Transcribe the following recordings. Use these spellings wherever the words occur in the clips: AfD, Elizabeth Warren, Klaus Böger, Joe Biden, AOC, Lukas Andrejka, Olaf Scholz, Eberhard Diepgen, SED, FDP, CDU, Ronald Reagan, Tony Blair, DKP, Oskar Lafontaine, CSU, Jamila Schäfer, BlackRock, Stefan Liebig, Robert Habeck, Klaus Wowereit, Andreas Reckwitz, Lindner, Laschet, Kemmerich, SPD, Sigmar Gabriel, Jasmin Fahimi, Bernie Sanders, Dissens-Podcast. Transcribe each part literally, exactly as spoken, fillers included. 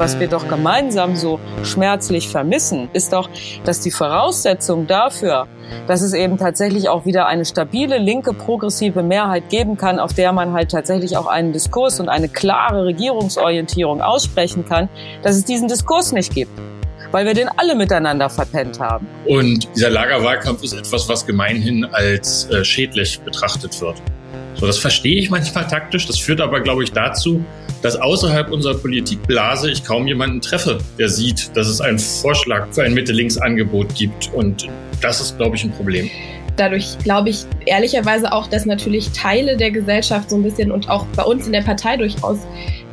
Was wir doch gemeinsam so schmerzlich vermissen, ist doch, dass die Voraussetzung dafür, dass es eben tatsächlich auch wieder eine stabile, linke, progressive Mehrheit geben kann, auf der man halt tatsächlich auch einen Diskurs und eine klare Regierungsorientierung aussprechen kann, dass es diesen Diskurs nicht gibt, weil wir den alle miteinander verpennt haben. Und dieser Lagerwahlkampf ist etwas, was gemeinhin als äh, schädlich betrachtet wird. So, das verstehe ich manchmal taktisch, das führt aber, glaube ich, dazu, dass außerhalb unserer Politikblase ich kaum jemanden treffe, der sieht, dass es einen Vorschlag für ein Mitte-Links-Angebot gibt. Und das ist, glaube ich, ein Problem. Dadurch glaube ich ehrlicherweise auch, dass natürlich Teile der Gesellschaft so ein bisschen und auch bei uns in der Partei durchaus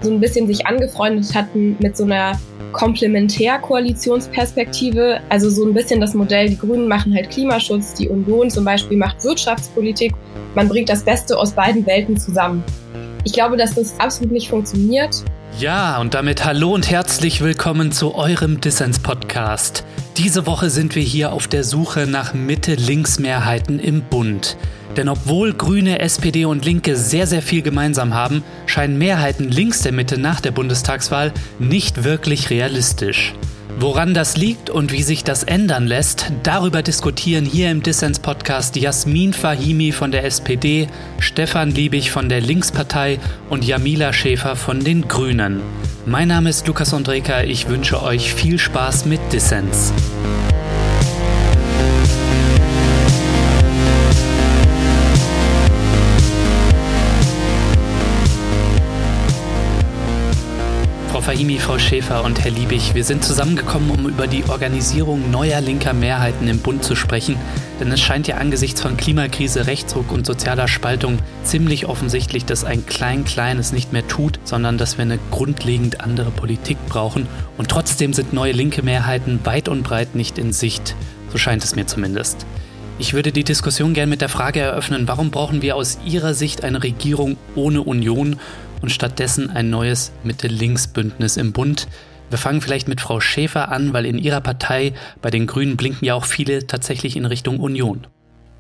so ein bisschen sich angefreundet hatten mit so einer Komplementärkoalitionsperspektive. Also so ein bisschen das Modell, die Grünen machen halt Klimaschutz, die Union zum Beispiel macht Wirtschaftspolitik. Man bringt das Beste aus beiden Welten zusammen. Ich glaube, dass das absolut nicht funktioniert. Ja, und damit hallo und herzlich willkommen zu eurem Dissens-Podcast. Diese Woche sind wir hier auf der Suche nach Mitte-Links-Mehrheiten im Bund. Denn obwohl Grüne, S P D und Linke sehr, sehr viel gemeinsam haben, scheinen Mehrheiten links der Mitte nach der Bundestagswahl nicht wirklich realistisch. Woran das liegt und wie sich das ändern lässt, darüber diskutieren hier im Dissens-Podcast Jasmin Fahimi von der S P D, Stefan Liebig von der Linkspartei und Jamila Schäfer von den Grünen. Mein Name ist Lukas Andrejka, ich wünsche euch viel Spaß mit Dissens. Frau Fahimi, Frau Schäfer und Herr Liebig, wir sind zusammengekommen, um über die Organisierung neuer linker Mehrheiten im Bund zu sprechen, denn es scheint ja angesichts von Klimakrise, Rechtsruck und sozialer Spaltung ziemlich offensichtlich, dass ein Klein-Klein es nicht mehr tut, sondern dass wir eine grundlegend andere Politik brauchen, und trotzdem sind neue linke Mehrheiten weit und breit nicht in Sicht, so scheint es mir zumindest. Ich würde die Diskussion gerne mit der Frage eröffnen, warum brauchen wir aus Ihrer Sicht eine Regierung ohne Union und stattdessen ein neues Mitte-Links-Bündnis im Bund? Wir fangen vielleicht mit Frau Schäfer an, weil in ihrer Partei, bei den Grünen, blinken ja auch viele tatsächlich in Richtung Union.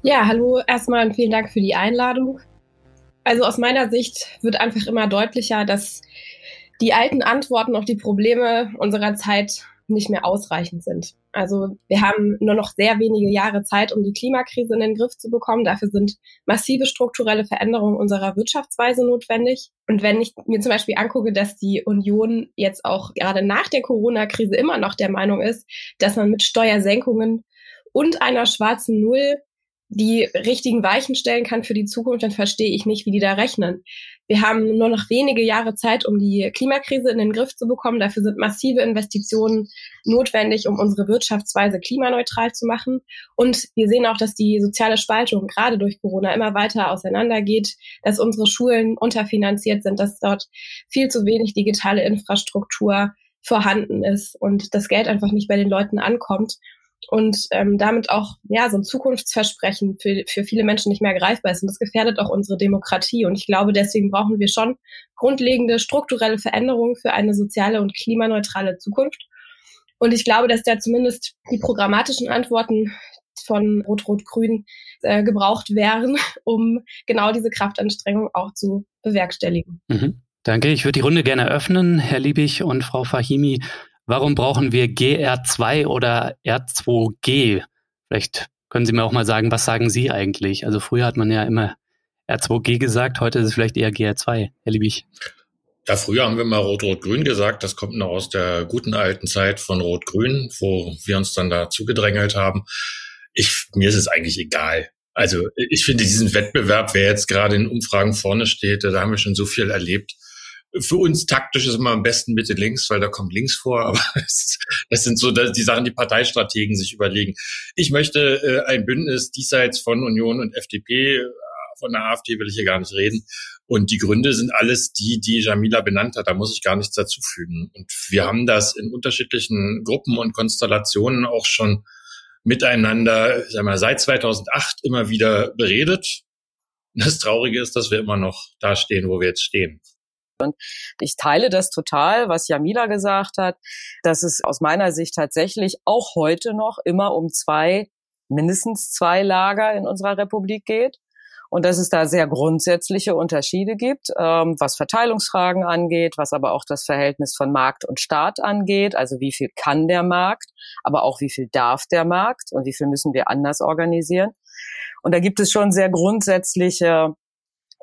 Ja, hallo erstmal und vielen Dank für die Einladung. Also aus meiner Sicht wird einfach immer deutlicher, dass die alten Antworten auf die Probleme unserer Zeit nicht mehr ausreichend sind. Also wir haben nur noch sehr wenige Jahre Zeit, um die Klimakrise in den Griff zu bekommen. Dafür sind massive strukturelle Veränderungen unserer Wirtschaftsweise notwendig. Und wenn ich mir zum Beispiel angucke, dass die Union jetzt auch gerade nach der Corona-Krise immer noch der Meinung ist, dass man mit Steuersenkungen und einer schwarzen Null die richtigen Weichen stellen kann für die Zukunft, dann verstehe ich nicht, wie die da rechnen. Wir haben nur noch wenige Jahre Zeit, um die Klimakrise in den Griff zu bekommen. Dafür sind massive Investitionen notwendig, um unsere Wirtschaftsweise klimaneutral zu machen. Und wir sehen auch, dass die soziale Spaltung gerade durch Corona immer weiter auseinandergeht, dass unsere Schulen unterfinanziert sind, dass dort viel zu wenig digitale Infrastruktur vorhanden ist und das Geld einfach nicht bei den Leuten ankommt. Und ähm, damit auch ja so ein Zukunftsversprechen für, für viele Menschen nicht mehr greifbar ist. Und das gefährdet auch unsere Demokratie. Und ich glaube, deswegen brauchen wir schon grundlegende strukturelle Veränderungen für eine soziale und klimaneutrale Zukunft. Und ich glaube, dass da zumindest die programmatischen Antworten von Rot-Rot-Grün äh, gebraucht wären, um genau diese Kraftanstrengung auch zu bewerkstelligen. Mhm. Danke. Ich würde die Runde gerne öffnen, Herr Liebig und Frau Fahimi. Warum brauchen wir G R zwei oder R zwei G? Vielleicht können Sie mir auch mal sagen, was sagen Sie eigentlich? Also früher hat man ja immer R zwei G gesagt, heute ist es vielleicht eher G R zwei. Herr Liebig. Ja, früher haben wir mal Rot-Rot-Grün gesagt. Das kommt noch aus der guten alten Zeit von Rot-Grün, wo wir uns dann da zugedrängelt haben. Ich, mir ist es eigentlich egal. Also ich finde diesen Wettbewerb, wer jetzt gerade in Umfragen vorne steht, da haben wir schon so viel erlebt. Für uns taktisch ist immer am besten Mitte links, weil da kommt links vor, aber es, das sind so die Sachen, die Parteistrategen sich überlegen. Ich möchte äh, ein Bündnis diesseits von Union und F D P, von der A f D will ich hier gar nicht reden, und die Gründe sind alles die, die Jamila benannt hat, da muss ich gar nichts dazufügen. Und wir haben das in unterschiedlichen Gruppen und Konstellationen auch schon miteinander, ich sag mal, seit zweitausendacht immer wieder beredet. Das Traurige ist, dass wir immer noch da stehen, wo wir jetzt stehen. Und ich teile das total, was Jamila gesagt hat, dass es aus meiner Sicht tatsächlich auch heute noch immer um zwei, mindestens zwei Lager in unserer Republik geht. und dass es da sehr grundsätzliche Unterschiede gibt, ähm, was Verteilungsfragen angeht, was aber auch das Verhältnis von Markt und Staat angeht, also wie viel kann der Markt, aber auch wie viel darf der Markt und wie viel müssen wir anders organisieren. Und da gibt es schon sehr grundsätzliche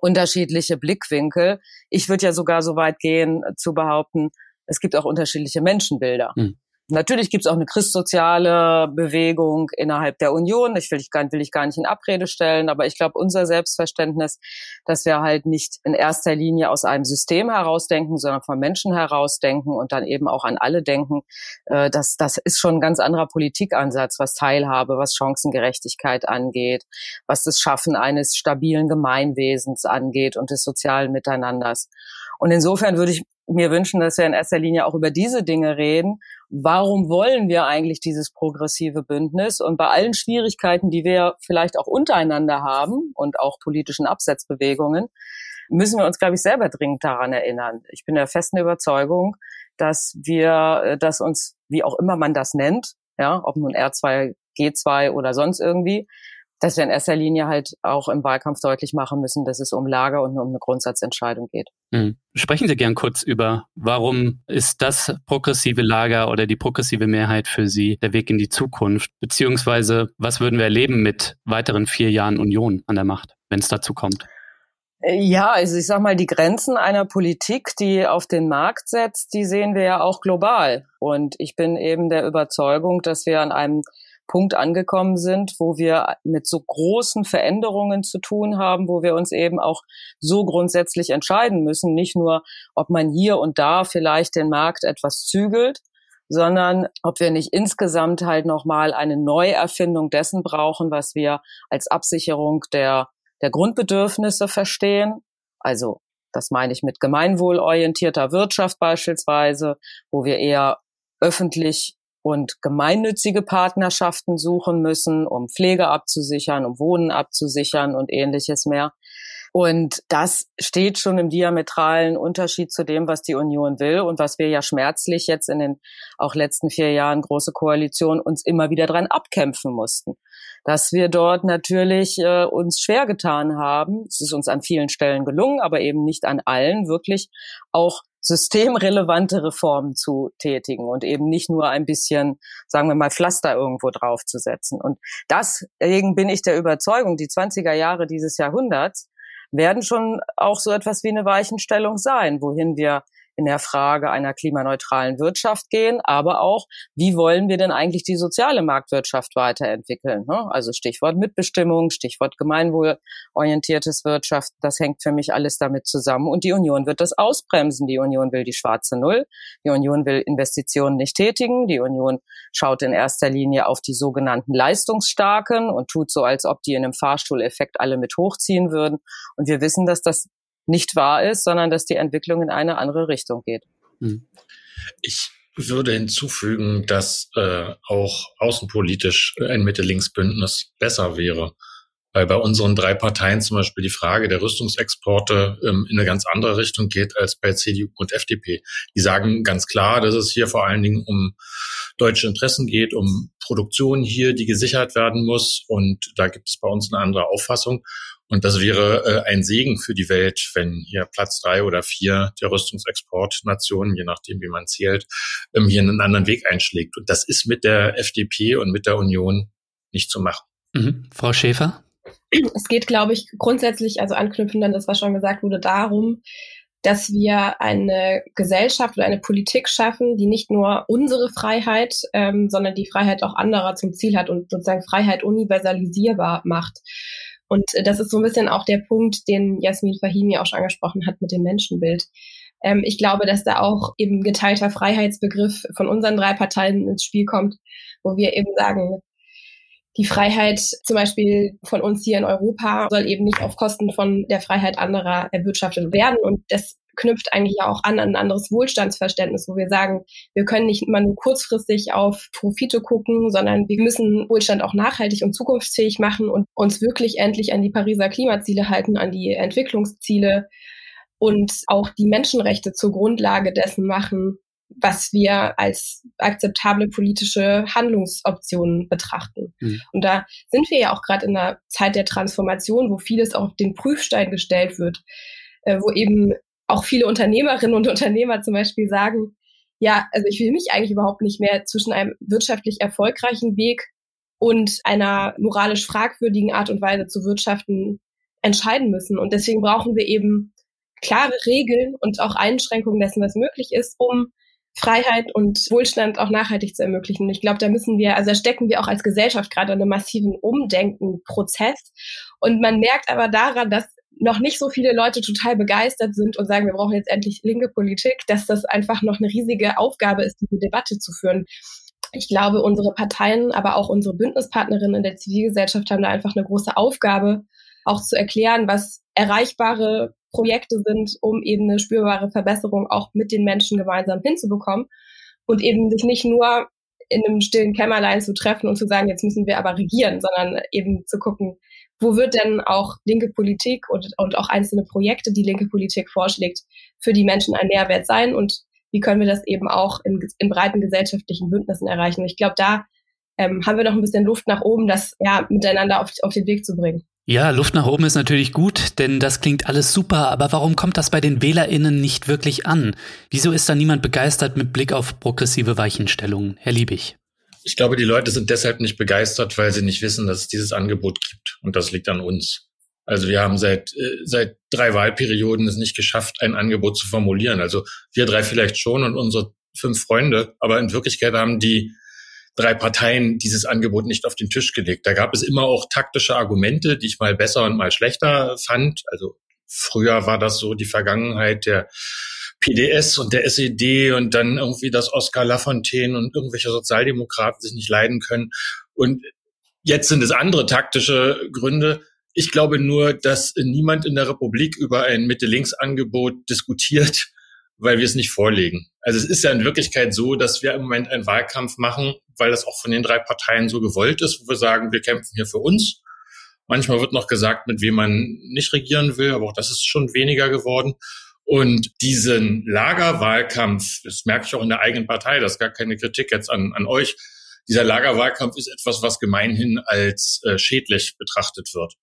unterschiedliche Blickwinkel. Ich würde ja sogar so weit gehen zu behaupten, es gibt auch unterschiedliche Menschenbilder. Hm. Natürlich gibt es auch eine christsoziale Bewegung innerhalb der Union. Ich will, ich will ich gar nicht in Abrede stellen, aber ich glaube, unser Selbstverständnis, dass wir halt nicht in erster Linie aus einem System herausdenken, sondern von Menschen herausdenken und dann eben auch an alle denken, äh, das, das ist schon ein ganz anderer Politikansatz, was Teilhabe, was Chancengerechtigkeit angeht, was das Schaffen eines stabilen Gemeinwesens angeht und des sozialen Miteinanders. Und insofern würde ich mir wünschen, dass wir in erster Linie auch über diese Dinge reden. Warum wollen wir eigentlich dieses progressive Bündnis? Und bei allen Schwierigkeiten, die wir vielleicht auch untereinander haben und auch politischen Absetzbewegungen, müssen wir uns, glaube ich, selber dringend daran erinnern. Ich bin der festen Überzeugung, dass wir, dass uns, wie auch immer man das nennt, ja, ob nun R zwei, G zwei oder sonst irgendwie, dass wir in erster Linie halt auch im Wahlkampf deutlich machen müssen, dass es um Lager und um eine Grundsatzentscheidung geht. Mhm. Sprechen Sie gern kurz über, warum ist das progressive Lager oder die progressive Mehrheit für Sie der Weg in die Zukunft? Beziehungsweise, was würden wir erleben mit weiteren vier Jahren Union an der Macht, wenn es dazu kommt? Ja, also ich sag mal, die Grenzen einer Politik, die auf den Markt setzt, die sehen wir ja auch global. Und ich bin eben der Überzeugung, dass wir an einem Punkt angekommen sind, wo wir mit so großen Veränderungen zu tun haben, wo wir uns eben auch so grundsätzlich entscheiden müssen, nicht nur, ob man hier und da vielleicht den Markt etwas zügelt, sondern ob wir nicht insgesamt halt nochmal eine Neuerfindung dessen brauchen, was wir als Absicherung der, der Grundbedürfnisse verstehen, also das meine ich mit gemeinwohlorientierter Wirtschaft beispielsweise, wo wir eher öffentlich und gemeinnützige Partnerschaften suchen müssen, um Pflege abzusichern, um Wohnen abzusichern und ähnliches mehr. Und das steht schon im diametralen Unterschied zu dem, was die Union will und was wir ja schmerzlich jetzt in den auch letzten vier Jahren große Koalition uns immer wieder dran abkämpfen mussten. Dass wir dort natürlich äh, uns schwer getan haben. Es ist uns an vielen Stellen gelungen, aber eben nicht an allen, wirklich auch systemrelevante Reformen zu tätigen und eben nicht nur ein bisschen, sagen wir mal, Pflaster irgendwo draufzusetzen. Und deswegen bin ich der Überzeugung, die zwanziger Jahre dieses Jahrhunderts werden schon auch so etwas wie eine Weichenstellung sein, wohin wir in der Frage einer klimaneutralen Wirtschaft gehen, aber auch, wie wollen wir denn eigentlich die soziale Marktwirtschaft weiterentwickeln? Also Stichwort Mitbestimmung, Stichwort gemeinwohlorientiertes Wirtschaft, das hängt für mich alles damit zusammen. Und die Union wird das ausbremsen. Die Union will die schwarze Null, die Union will Investitionen nicht tätigen, die Union schaut in erster Linie auf die sogenannten Leistungsstarken und tut so, als ob die in einem Fahrstuhleffekt alle mit hochziehen würden. Und wir wissen, dass das nicht wahr ist, sondern dass die Entwicklung in eine andere Richtung geht. Ich würde hinzufügen, dass äh, auch außenpolitisch ein Mitte-Links-Bündnis besser wäre, weil bei unseren drei Parteien zum Beispiel die Frage der Rüstungsexporte ähm, in eine ganz andere Richtung geht als bei C D U und F D P. Die sagen ganz klar, dass es hier vor allen Dingen um deutsche Interessen geht, um Produktion hier, die gesichert werden muss. Und da gibt es bei uns eine andere Auffassung. Und das wäre äh, ein Segen für die Welt, wenn hier Platz drei oder vier der Rüstungsexportnationen, je nachdem wie man zählt, ähm, hier einen anderen Weg einschlägt. Und das ist mit der F D P und mit der Union nicht zu machen. Mhm. Frau Schäfer? Es geht, glaube ich, grundsätzlich, also anknüpfend an das, was schon gesagt wurde, darum, dass wir eine Gesellschaft oder eine Politik schaffen, die nicht nur unsere Freiheit, ähm, sondern die Freiheit auch anderer zum Ziel hat und sozusagen Freiheit universalisierbar macht. Und das ist so ein bisschen auch der Punkt, den Jasmin Fahimi auch schon angesprochen hat mit dem Menschenbild. Ähm, ich glaube, dass da auch eben geteilter Freiheitsbegriff von unseren drei Parteien ins Spiel kommt, wo wir eben sagen, die Freiheit zum Beispiel von uns hier in Europa soll eben nicht auf Kosten von der Freiheit anderer erwirtschaftet werden. Und das knüpft eigentlich auch an an ein anderes Wohlstandsverständnis, wo wir sagen, wir können nicht immer nur kurzfristig auf Profite gucken, sondern wir müssen Wohlstand auch nachhaltig und zukunftsfähig machen und uns wirklich endlich an die Pariser Klimaziele halten, an die Entwicklungsziele und auch die Menschenrechte zur Grundlage dessen machen, was wir als akzeptable politische Handlungsoptionen betrachten. Mhm. Und da sind wir ja auch gerade in der Zeit der Transformation, wo vieles auf den Prüfstein gestellt wird, äh, wo eben auch viele Unternehmerinnen und Unternehmer zum Beispiel sagen, ja, also ich will mich eigentlich überhaupt nicht mehr zwischen einem wirtschaftlich erfolgreichen Weg und einer moralisch fragwürdigen Art und Weise zu wirtschaften entscheiden müssen. Und deswegen brauchen wir eben klare Regeln und auch Einschränkungen dessen, was möglich ist, um Freiheit und Wohlstand auch nachhaltig zu ermöglichen. Und ich glaube, da müssen wir, also da stecken wir auch als Gesellschaft gerade in einem massiven Umdenkenprozess. Und man merkt aber daran, dass noch nicht so viele Leute total begeistert sind und sagen, wir brauchen jetzt endlich linke Politik, dass das einfach noch eine riesige Aufgabe ist, diese Debatte zu führen. Ich glaube, unsere Parteien, aber auch unsere Bündnispartnerinnen in der Zivilgesellschaft haben da einfach eine große Aufgabe, auch zu erklären, was erreichbare Projekte sind, um eben eine spürbare Verbesserung auch mit den Menschen gemeinsam hinzubekommen und eben sich nicht nur in einem stillen Kämmerlein zu treffen und zu sagen, jetzt müssen wir aber regieren, sondern eben zu gucken, wo wird denn auch linke Politik und, und auch einzelne Projekte, die linke Politik vorschlägt, für die Menschen ein Mehrwert sein und wie können wir das eben auch in, in breiten gesellschaftlichen Bündnissen erreichen. Und ich glaube, da ähm, haben wir noch ein bisschen Luft nach oben, das ja miteinander auf, auf den Weg zu bringen. Ja, Luft nach oben ist natürlich gut, denn das klingt alles super, aber warum kommt das bei den WählerInnen nicht wirklich an? Wieso ist da niemand begeistert mit Blick auf progressive Weichenstellungen? Herr Liebig. Ich glaube, die Leute sind deshalb nicht begeistert, weil sie nicht wissen, dass es dieses Angebot gibt. Und das liegt an uns. Also wir haben seit äh, seit drei Wahlperioden es nicht geschafft, ein Angebot zu formulieren. Also wir drei vielleicht schon und unsere fünf Freunde. Aber in Wirklichkeit haben die drei Parteien dieses Angebot nicht auf den Tisch gelegt. Da gab es immer auch taktische Argumente, die ich mal besser und mal schlechter fand. Also früher war das so die Vergangenheit der P D S und der S E D und dann irgendwie, dass Oskar Lafontaine und irgendwelche Sozialdemokraten sich nicht leiden können. Und jetzt sind es andere taktische Gründe. Ich glaube nur, dass niemand in der Republik über ein Mitte-Links-Angebot diskutiert, weil wir es nicht vorlegen. Also es ist ja in Wirklichkeit so, dass wir im Moment einen Wahlkampf machen, weil das auch von den drei Parteien so gewollt ist, wo wir sagen, wir kämpfen hier für uns. Manchmal wird noch gesagt, mit wem man nicht regieren will, aber auch das ist schon weniger geworden. Und diesen Lagerwahlkampf, das merke ich auch in der eigenen Partei, das ist gar keine Kritik jetzt an, an euch, dieser Lagerwahlkampf ist etwas, was gemeinhin als äh, schädlich betrachtet wird.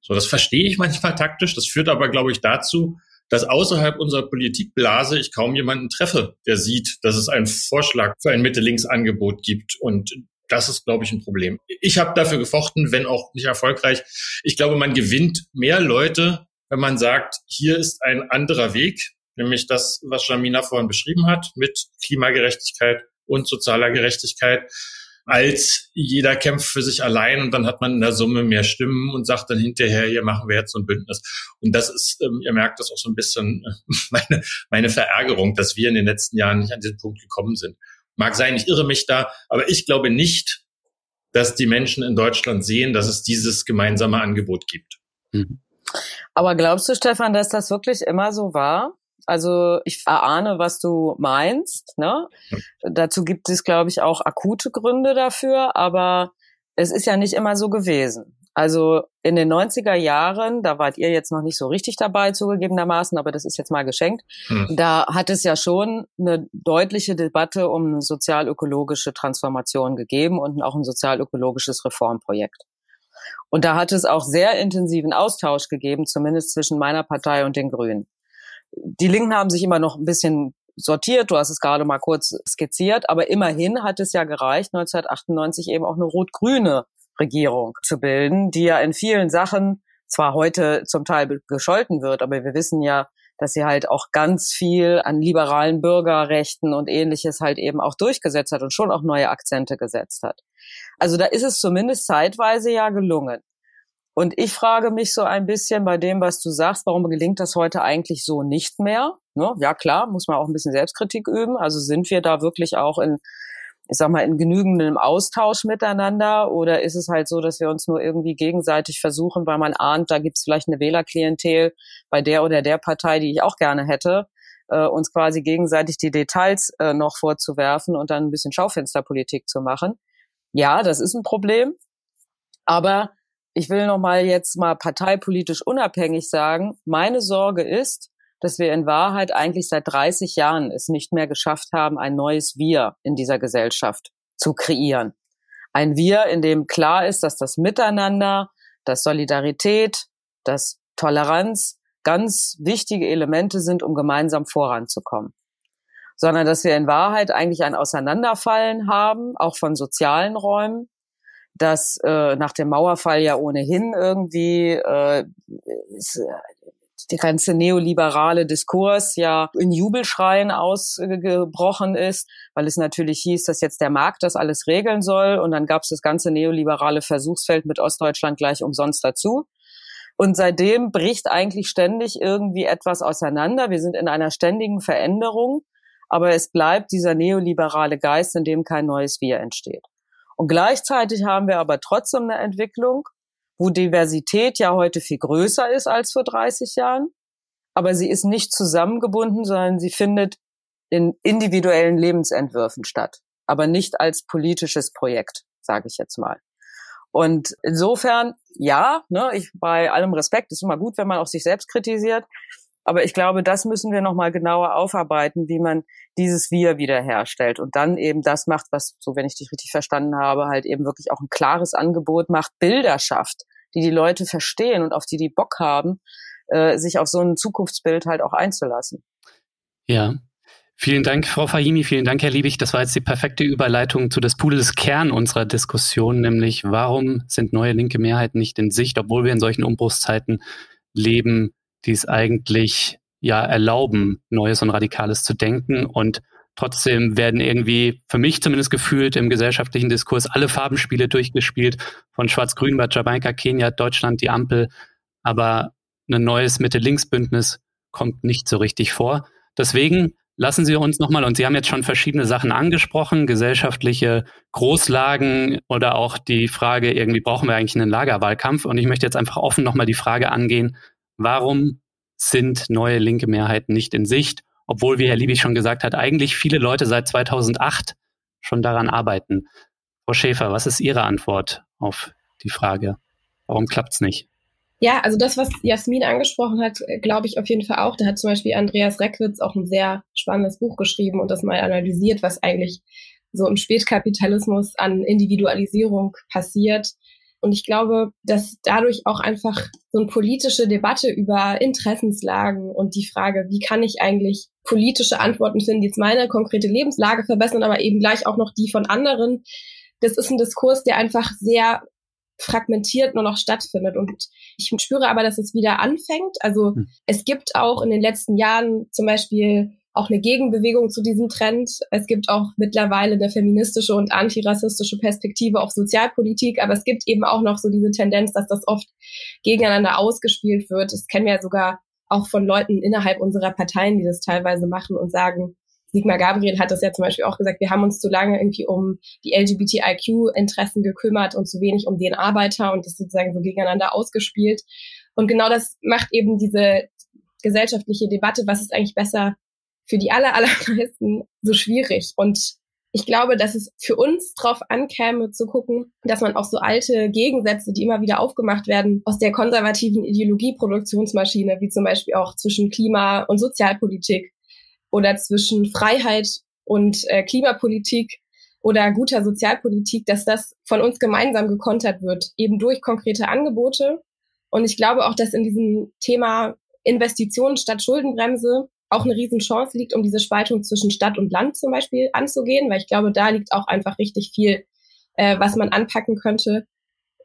So, das verstehe ich manchmal taktisch, das führt aber, glaube ich, dazu, dass außerhalb unserer Politikblase ich kaum jemanden treffe, der sieht, dass es einen Vorschlag für ein Mitte-Links-Angebot gibt. Und das ist, glaube ich, ein Problem. Ich habe dafür gefochten, wenn auch nicht erfolgreich. Ich glaube, man gewinnt mehr Leute, wenn man sagt, hier ist ein anderer Weg, nämlich das, was Jamila vorhin beschrieben hat, mit Klimagerechtigkeit und sozialer Gerechtigkeit, als jeder kämpft für sich allein und dann hat man in der Summe mehr Stimmen und sagt dann hinterher, hier machen wir jetzt so ein Bündnis. Und das ist, ähm, ihr merkt das auch so ein bisschen, meine, meine Verärgerung, dass wir in den letzten Jahren nicht an diesen Punkt gekommen sind. Mag sein, ich irre mich da, aber ich glaube nicht, dass die Menschen in Deutschland sehen, dass es dieses gemeinsame Angebot gibt. Mhm. Aber glaubst du, Stefan, dass das wirklich immer so war? Also ich erahne, was du meinst, ne? Dazu gibt es, glaube ich, auch akute Gründe dafür, aber es ist ja nicht immer so gewesen. Also in den neunziger Jahren, da wart ihr jetzt noch nicht so richtig dabei, zugegebenermaßen, aber das ist jetzt mal geschenkt, hm. da hat es ja schon eine deutliche Debatte um eine sozial-ökologische Transformation gegeben und auch ein sozial-ökologisches Reformprojekt. Und da hat es auch sehr intensiven Austausch gegeben, zumindest zwischen meiner Partei und den Grünen. Die Linken haben sich immer noch ein bisschen sortiert, du hast es gerade mal kurz skizziert, aber immerhin hat es ja gereicht, neunzehnhundertachtundneunzig eben auch eine rot-grüne Regierung zu bilden, die ja in vielen Sachen zwar heute zum Teil gescholten wird, aber wir wissen ja, dass sie halt auch ganz viel an liberalen Bürgerrechten und Ähnliches halt eben auch durchgesetzt hat und schon auch neue Akzente gesetzt hat. Also da ist es zumindest zeitweise ja gelungen. Und ich frage mich so ein bisschen bei dem, was du sagst, warum gelingt das heute eigentlich so nicht mehr? Ne? Ja klar, muss man auch ein bisschen Selbstkritik üben. Also sind wir da wirklich auch in, ich sag mal, in genügendem Austausch miteinander? Oder ist es halt so, dass wir uns nur irgendwie gegenseitig versuchen, weil man ahnt, da gibt es vielleicht eine Wählerklientel bei der oder der Partei, die ich auch gerne hätte, äh, uns quasi gegenseitig die Details äh, noch vorzuwerfen und dann ein bisschen Schaufensterpolitik zu machen? Ja, das ist ein Problem, aber ich will nochmal jetzt mal parteipolitisch unabhängig sagen, meine Sorge ist, dass wir in Wahrheit eigentlich seit dreißig Jahren es nicht mehr geschafft haben, ein neues Wir in dieser Gesellschaft zu kreieren. Ein Wir, in dem klar ist, dass das Miteinander, dass Solidarität, dass Toleranz ganz wichtige Elemente sind, um gemeinsam voranzukommen. Sondern dass wir in Wahrheit eigentlich ein Auseinanderfallen haben, auch von sozialen Räumen, dass äh, nach dem Mauerfall ja ohnehin irgendwie äh, ist, der ganze neoliberale Diskurs ja in Jubelschreien ausgebrochen ist, weil es natürlich hieß, dass jetzt der Markt das alles regeln soll. Und dann gab es das ganze neoliberale Versuchsfeld mit Ostdeutschland gleich umsonst dazu. Und seitdem bricht eigentlich ständig irgendwie etwas auseinander. Wir sind in einer ständigen Veränderung, aber es bleibt dieser neoliberale Geist, in dem kein neues Wir entsteht. Und gleichzeitig haben wir aber trotzdem eine Entwicklung, wo Diversität ja heute viel größer ist als vor dreißig Jahren, aber sie ist nicht zusammengebunden, sondern sie findet in individuellen Lebensentwürfen statt, aber nicht als politisches Projekt, sage ich jetzt mal. Und insofern, ja, ne, ich, bei allem Respekt, ist immer gut, wenn man auch sich selbst kritisiert, aber ich glaube, das müssen wir nochmal genauer aufarbeiten, wie man dieses Wir wiederherstellt und dann eben das macht, was, so wenn ich dich richtig verstanden habe, halt eben wirklich auch ein klares Angebot macht, Bilder schafft, die die Leute verstehen und auf die die Bock haben, äh, sich auf so ein Zukunftsbild halt auch einzulassen. Ja, vielen Dank, Frau Fahimi, vielen Dank, Herr Liebig. Das war jetzt die perfekte Überleitung zu des Pudels Kern unserer Diskussion, nämlich warum sind neue linke Mehrheiten nicht in Sicht, obwohl wir in solchen Umbruchszeiten leben, die es eigentlich ja erlauben, Neues und Radikales zu denken. Und trotzdem werden irgendwie, für mich zumindest gefühlt, im gesellschaftlichen Diskurs alle Farbenspiele durchgespielt, von Schwarz-Grün bei Jamaika, Kenia, Deutschland, die Ampel. Aber ein neues Mitte-Links-Bündnis kommt nicht so richtig vor. Deswegen lassen Sie uns nochmal, und Sie haben jetzt schon verschiedene Sachen angesprochen, gesellschaftliche Großlagen oder auch die Frage, irgendwie brauchen wir eigentlich einen Lagerwahlkampf. Und ich möchte jetzt einfach offen nochmal die Frage angehen, warum sind neue linke Mehrheiten nicht in Sicht, obwohl, wie Herr Liebig schon gesagt hat, eigentlich viele Leute seit zweitausendacht schon daran arbeiten. Frau Schäfer, was ist Ihre Antwort auf die Frage? Warum klappt's nicht? Ja, also das, was Jasmin angesprochen hat, glaube ich auf jeden Fall auch. Da hat zum Beispiel Andreas Reckwitz auch ein sehr spannendes Buch geschrieben und das mal analysiert, was eigentlich so im Spätkapitalismus an Individualisierung passiert. Und ich glaube, dass dadurch auch einfach so eine politische Debatte über Interessenslagen und die Frage, wie kann ich eigentlich politische Antworten finden, die jetzt meine konkrete Lebenslage verbessern, aber eben gleich auch noch die von anderen, das ist ein Diskurs, der einfach sehr fragmentiert nur noch stattfindet. Und ich spüre aber, dass es wieder anfängt. Also hm. es gibt auch in den letzten Jahren zum Beispiel auch eine Gegenbewegung zu diesem Trend. Es gibt auch mittlerweile eine feministische und antirassistische Perspektive auf Sozialpolitik, aber es gibt eben auch noch so diese Tendenz, dass das oft gegeneinander ausgespielt wird. Das kennen wir ja sogar auch von Leuten innerhalb unserer Parteien, die das teilweise machen und sagen, Sigmar Gabriel hat das ja zum Beispiel auch gesagt, wir haben uns zu lange irgendwie um die L G B T I Q-Interessen gekümmert und zu wenig um den Arbeiter und das sozusagen so gegeneinander ausgespielt. Und genau das macht eben diese gesellschaftliche Debatte, was ist eigentlich besser für die aller, allermeisten so schwierig. Und ich glaube, dass es für uns drauf ankäme, zu gucken, dass man auch so alte Gegensätze, die immer wieder aufgemacht werden, aus der konservativen Ideologieproduktionsmaschine, wie zum Beispiel auch zwischen Klima- und Sozialpolitik oder zwischen Freiheit und äh, Klimapolitik oder guter Sozialpolitik, dass das von uns gemeinsam gekontert wird, eben durch konkrete Angebote. Und ich glaube auch, dass in diesem Thema Investitionen statt Schuldenbremse auch eine Riesenchance liegt, um diese Spaltung zwischen Stadt und Land zum Beispiel anzugehen, weil ich glaube, da liegt auch einfach richtig viel, äh, was man anpacken könnte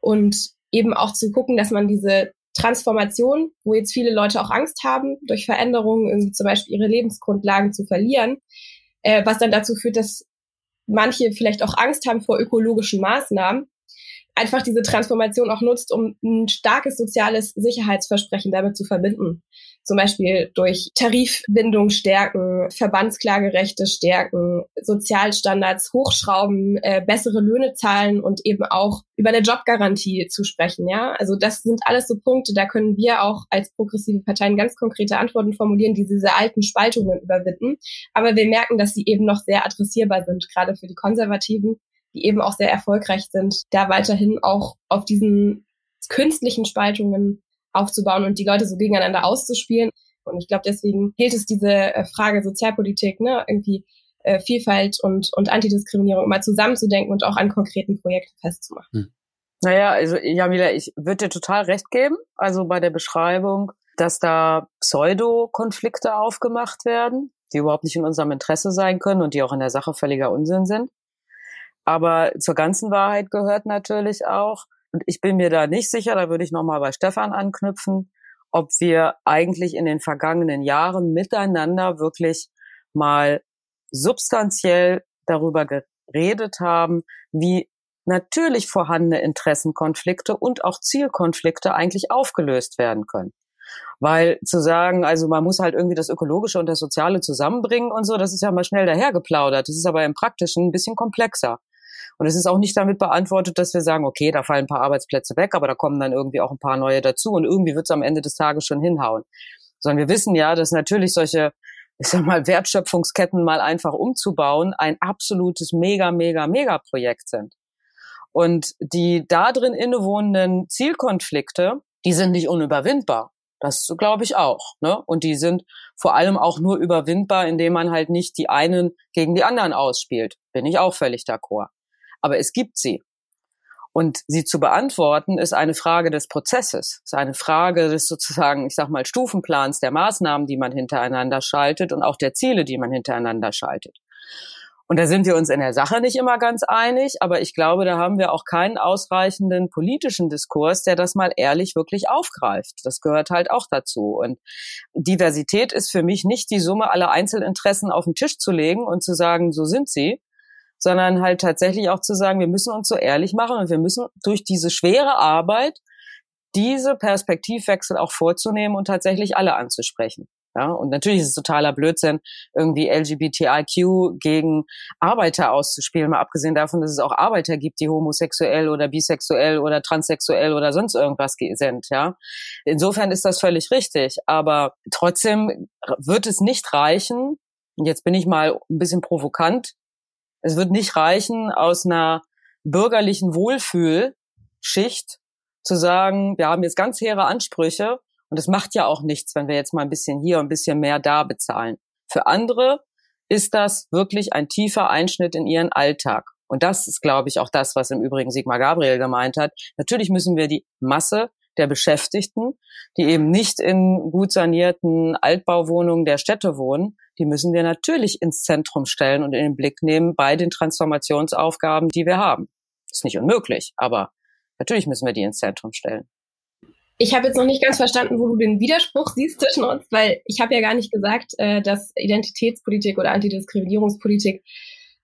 und eben auch zu gucken, dass man diese Transformation, wo jetzt viele Leute auch Angst haben, durch Veränderungen irgendwie zum Beispiel ihre Lebensgrundlagen zu verlieren, äh, was dann dazu führt, dass manche vielleicht auch Angst haben vor ökologischen Maßnahmen, einfach diese Transformation auch nutzt, um ein starkes soziales Sicherheitsversprechen damit zu verbinden. Zum Beispiel durch Tarifbindung stärken, Verbandsklagerechte stärken, Sozialstandards hochschrauben, äh, bessere Löhne zahlen und eben auch über eine Jobgarantie zu sprechen. Ja, also das sind alles so Punkte, da können wir auch als progressive Parteien ganz konkrete Antworten formulieren, die diese alten Spaltungen überwinden. Aber wir merken, dass sie eben noch sehr adressierbar sind, gerade für die Konservativen, die eben auch sehr erfolgreich sind, da weiterhin auch auf diesen künstlichen Spaltungen aufzubauen und die Leute so gegeneinander auszuspielen. Und ich glaube, deswegen hielt es diese Frage Sozialpolitik, ne, irgendwie äh, Vielfalt und, und Antidiskriminierung immer zusammenzudenken und auch an konkreten Projekten festzumachen. Hm. Naja, also Jamila, ich würde dir total recht geben, also bei der Beschreibung, dass da Pseudo-Konflikte aufgemacht werden, die überhaupt nicht in unserem Interesse sein können und die auch in der Sache völliger Unsinn sind. Aber zur ganzen Wahrheit gehört natürlich auch, und ich bin mir da nicht sicher, da würde ich nochmal bei Stefan anknüpfen, ob wir eigentlich in den vergangenen Jahren miteinander wirklich mal substanziell darüber geredet haben, wie natürlich vorhandene Interessenkonflikte und auch Zielkonflikte eigentlich aufgelöst werden können. Weil zu sagen, also man muss halt irgendwie das Ökologische und das Soziale zusammenbringen und so, das ist ja mal schnell dahergeplaudert. Das ist aber im Praktischen ein bisschen komplexer. Und es ist auch nicht damit beantwortet, dass wir sagen, okay, da fallen ein paar Arbeitsplätze weg, aber da kommen dann irgendwie auch ein paar neue dazu und irgendwie wird es am Ende des Tages schon hinhauen. Sondern wir wissen ja, dass natürlich solche, ich sag mal, Wertschöpfungsketten mal einfach umzubauen, ein absolutes mega, mega, mega Projekt sind. Und die da drin innewohnenden Zielkonflikte, die sind nicht unüberwindbar. Das glaube ich auch, ne? Und die sind vor allem auch nur überwindbar, indem man halt nicht die einen gegen die anderen ausspielt. Bin ich auch völlig d'accord. Aber es gibt sie. Und sie zu beantworten, ist eine Frage des Prozesses. Ist eine Frage des sozusagen, ich sag mal, Stufenplans der Maßnahmen, die man hintereinander schaltet und auch der Ziele, die man hintereinander schaltet. Und da sind wir uns in der Sache nicht immer ganz einig, aber ich glaube, da haben wir auch keinen ausreichenden politischen Diskurs, der das mal ehrlich wirklich aufgreift. Das gehört halt auch dazu. Und Diversität ist für mich nicht die Summe aller Einzelinteressen auf den Tisch zu legen und zu sagen, so sind sie, sondern halt tatsächlich auch zu sagen, wir müssen uns so ehrlich machen und wir müssen durch diese schwere Arbeit diese Perspektivwechsel auch vorzunehmen und tatsächlich alle anzusprechen. Ja, und natürlich ist es totaler Blödsinn, irgendwie L G B T I Q gegen Arbeiter auszuspielen, mal abgesehen davon, dass es auch Arbeiter gibt, die homosexuell oder bisexuell oder transsexuell oder sonst irgendwas sind, ja. Insofern ist das völlig richtig, aber trotzdem wird es nicht reichen, und jetzt bin ich mal ein bisschen provokant, es wird nicht reichen, aus einer bürgerlichen Wohlfühlschicht zu sagen, wir haben jetzt ganz hehre Ansprüche, und es macht ja auch nichts, wenn wir jetzt mal ein bisschen hier und ein bisschen mehr da bezahlen. Für andere ist das wirklich ein tiefer Einschnitt in ihren Alltag. Und das ist, glaube ich, auch das, was im Übrigen Sigmar Gabriel gemeint hat. Natürlich müssen wir die Masse der Beschäftigten, die eben nicht in gut sanierten Altbauwohnungen der Städte wohnen, die müssen wir natürlich ins Zentrum stellen und in den Blick nehmen bei den Transformationsaufgaben, die wir haben. Ist nicht unmöglich, aber natürlich müssen wir die ins Zentrum stellen. Ich habe jetzt noch nicht ganz verstanden, wo du den Widerspruch siehst zwischen uns, weil ich habe ja gar nicht gesagt, äh, dass Identitätspolitik oder Antidiskriminierungspolitik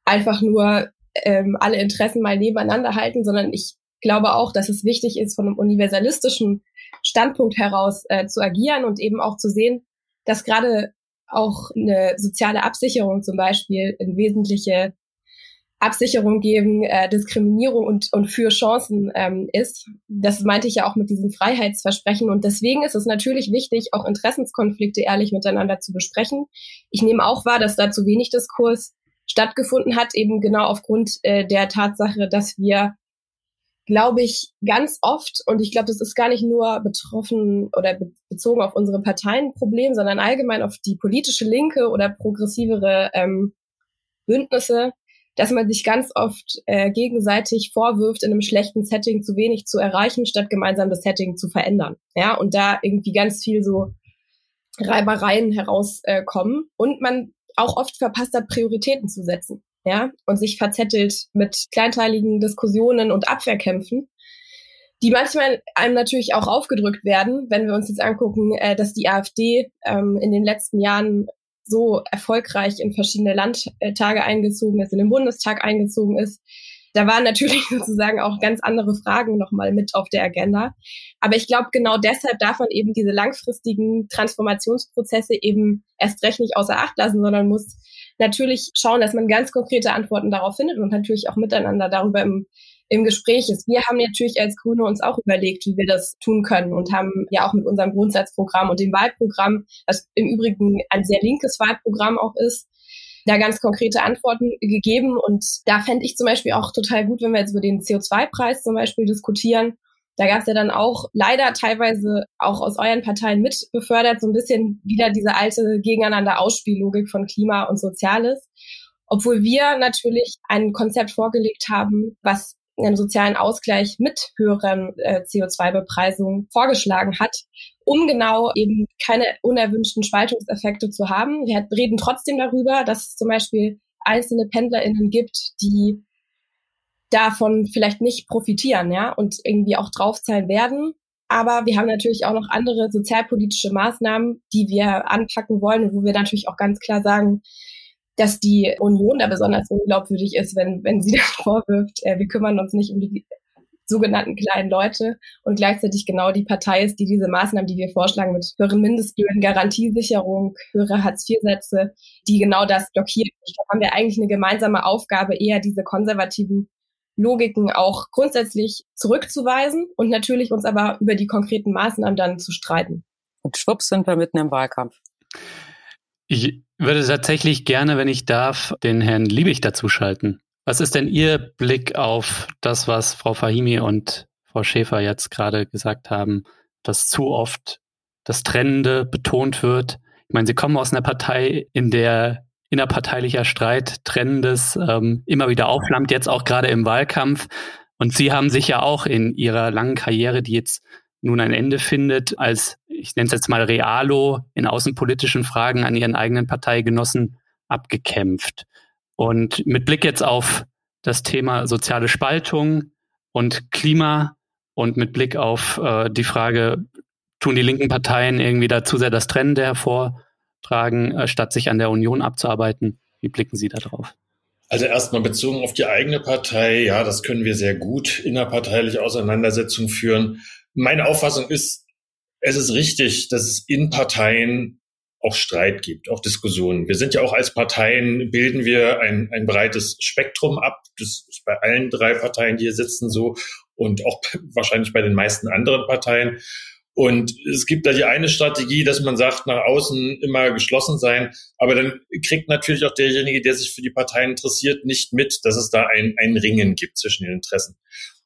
einfach nur ähm, alle Interessen mal nebeneinander halten, sondern ich glaube auch, dass es wichtig ist, von einem universalistischen Standpunkt heraus äh, zu agieren und eben auch zu sehen, dass gerade auch eine soziale Absicherung zum Beispiel eine wesentliche Absicherung gegen äh, Diskriminierung und und für Chancen ähm, ist. Das meinte ich ja auch mit diesem Freiheitsversprechen. Und deswegen ist es natürlich wichtig, auch Interessenskonflikte ehrlich miteinander zu besprechen. Ich nehme auch wahr, dass da zu wenig Diskurs stattgefunden hat, eben genau aufgrund äh, der Tatsache, dass wir, glaube ich, ganz oft, und ich glaube, das ist gar nicht nur betroffen oder be- bezogen auf unsere Parteien ein Problem, sondern allgemein auf die politische Linke oder progressivere ähm, Bündnisse, dass man sich ganz oft äh, gegenseitig vorwirft, in einem schlechten Setting zu wenig zu erreichen, statt gemeinsam das Setting zu verändern. Ja, und da irgendwie ganz viel so Reibereien herauskommen äh, und man auch oft verpasst hat, Prioritäten zu setzen. Ja, und sich verzettelt mit kleinteiligen Diskussionen und Abwehrkämpfen, die manchmal einem natürlich auch aufgedrückt werden, wenn wir uns jetzt angucken, äh, dass die AfD ähm, in den letzten Jahren so erfolgreich in verschiedene Landtage eingezogen ist, in den Bundestag eingezogen ist. Da waren natürlich sozusagen auch ganz andere Fragen nochmal mit auf der Agenda. Aber ich glaube, genau deshalb darf man eben diese langfristigen Transformationsprozesse eben erst recht nicht außer Acht lassen, sondern muss natürlich schauen, dass man ganz konkrete Antworten darauf findet und natürlich auch miteinander darüber im, im Gespräch ist. Wir haben natürlich als Grüne uns auch überlegt, wie wir das tun können und haben ja auch mit unserem Grundsatzprogramm und dem Wahlprogramm, das im Übrigen ein sehr linkes Wahlprogramm auch ist, da ganz konkrete Antworten gegeben. Und da fände ich zum Beispiel auch total gut, wenn wir jetzt über den C O zwei Preis zum Beispiel diskutieren, Da gab es ja dann auch leider teilweise auch aus euren Parteien mit befördert, so ein bisschen wieder diese alte Gegeneinander-Ausspiellogik von Klima und Soziales. Obwohl wir natürlich ein Konzept vorgelegt haben, was einen sozialen Ausgleich mit höheren äh, C O zwei Bepreisungen vorgeschlagen hat, um genau eben keine unerwünschten Spaltungseffekte zu haben. Wir reden trotzdem darüber, dass es zum Beispiel einzelne PendlerInnen gibt, die davon vielleicht nicht profitieren, ja, und irgendwie auch draufzahlen werden. Aber wir haben natürlich auch noch andere sozialpolitische Maßnahmen, die wir anpacken wollen und wo wir natürlich auch ganz klar sagen, dass die Union da besonders unglaubwürdig ist, wenn wenn sie das vorwirft, äh, wir kümmern uns nicht um die sogenannten kleinen Leute und gleichzeitig genau die Partei ist, die diese Maßnahmen, die wir vorschlagen, mit höheren Mindestlöhnen, Garantiesicherung, höhere Hartz-vier-Sätze, die genau das blockieren. Ich glaube, haben wir eigentlich eine gemeinsame Aufgabe, eher diese konservativen Logiken auch grundsätzlich zurückzuweisen und natürlich uns aber über die konkreten Maßnahmen dann zu streiten. Und schwupps sind wir mitten im Wahlkampf. Ich würde tatsächlich gerne, wenn ich darf, den Herrn Liebig dazu schalten. Was ist denn Ihr Blick auf das, was Frau Fahimi und Frau Schäfer jetzt gerade gesagt haben, dass zu oft das Trennende betont wird? Ich meine, Sie kommen aus einer Partei, in der innerparteilicher Streit, Trennendes ähm, immer wieder aufflammt, jetzt auch gerade im Wahlkampf. Und Sie haben sich ja auch in Ihrer langen Karriere, die jetzt nun ein Ende findet, als, ich nenne es jetzt mal Realo, in außenpolitischen Fragen an Ihren eigenen Parteigenossen abgekämpft. Und mit Blick jetzt auf das Thema soziale Spaltung und Klima und mit Blick auf äh, die Frage, tun die linken Parteien irgendwie da zu sehr das Trennende hervortragen, äh, statt sich an der Union abzuarbeiten? Wie blicken Sie da drauf? Also erstmal bezogen auf die eigene Partei, ja, das können wir sehr gut innerparteilich Auseinandersetzungen führen. Meine Auffassung ist, es ist richtig, dass es in Parteien auch Streit gibt, auch Diskussionen. Wir sind ja auch als Parteien, bilden wir ein, ein breites Spektrum ab. Das ist bei allen drei Parteien, die hier sitzen, so und auch wahrscheinlich bei den meisten anderen Parteien. Und es gibt da die eine Strategie, dass man sagt, nach außen immer geschlossen sein. Aber dann kriegt natürlich auch derjenige, der sich für die Parteien interessiert, nicht mit, dass es da ein, ein Ringen gibt zwischen den Interessen.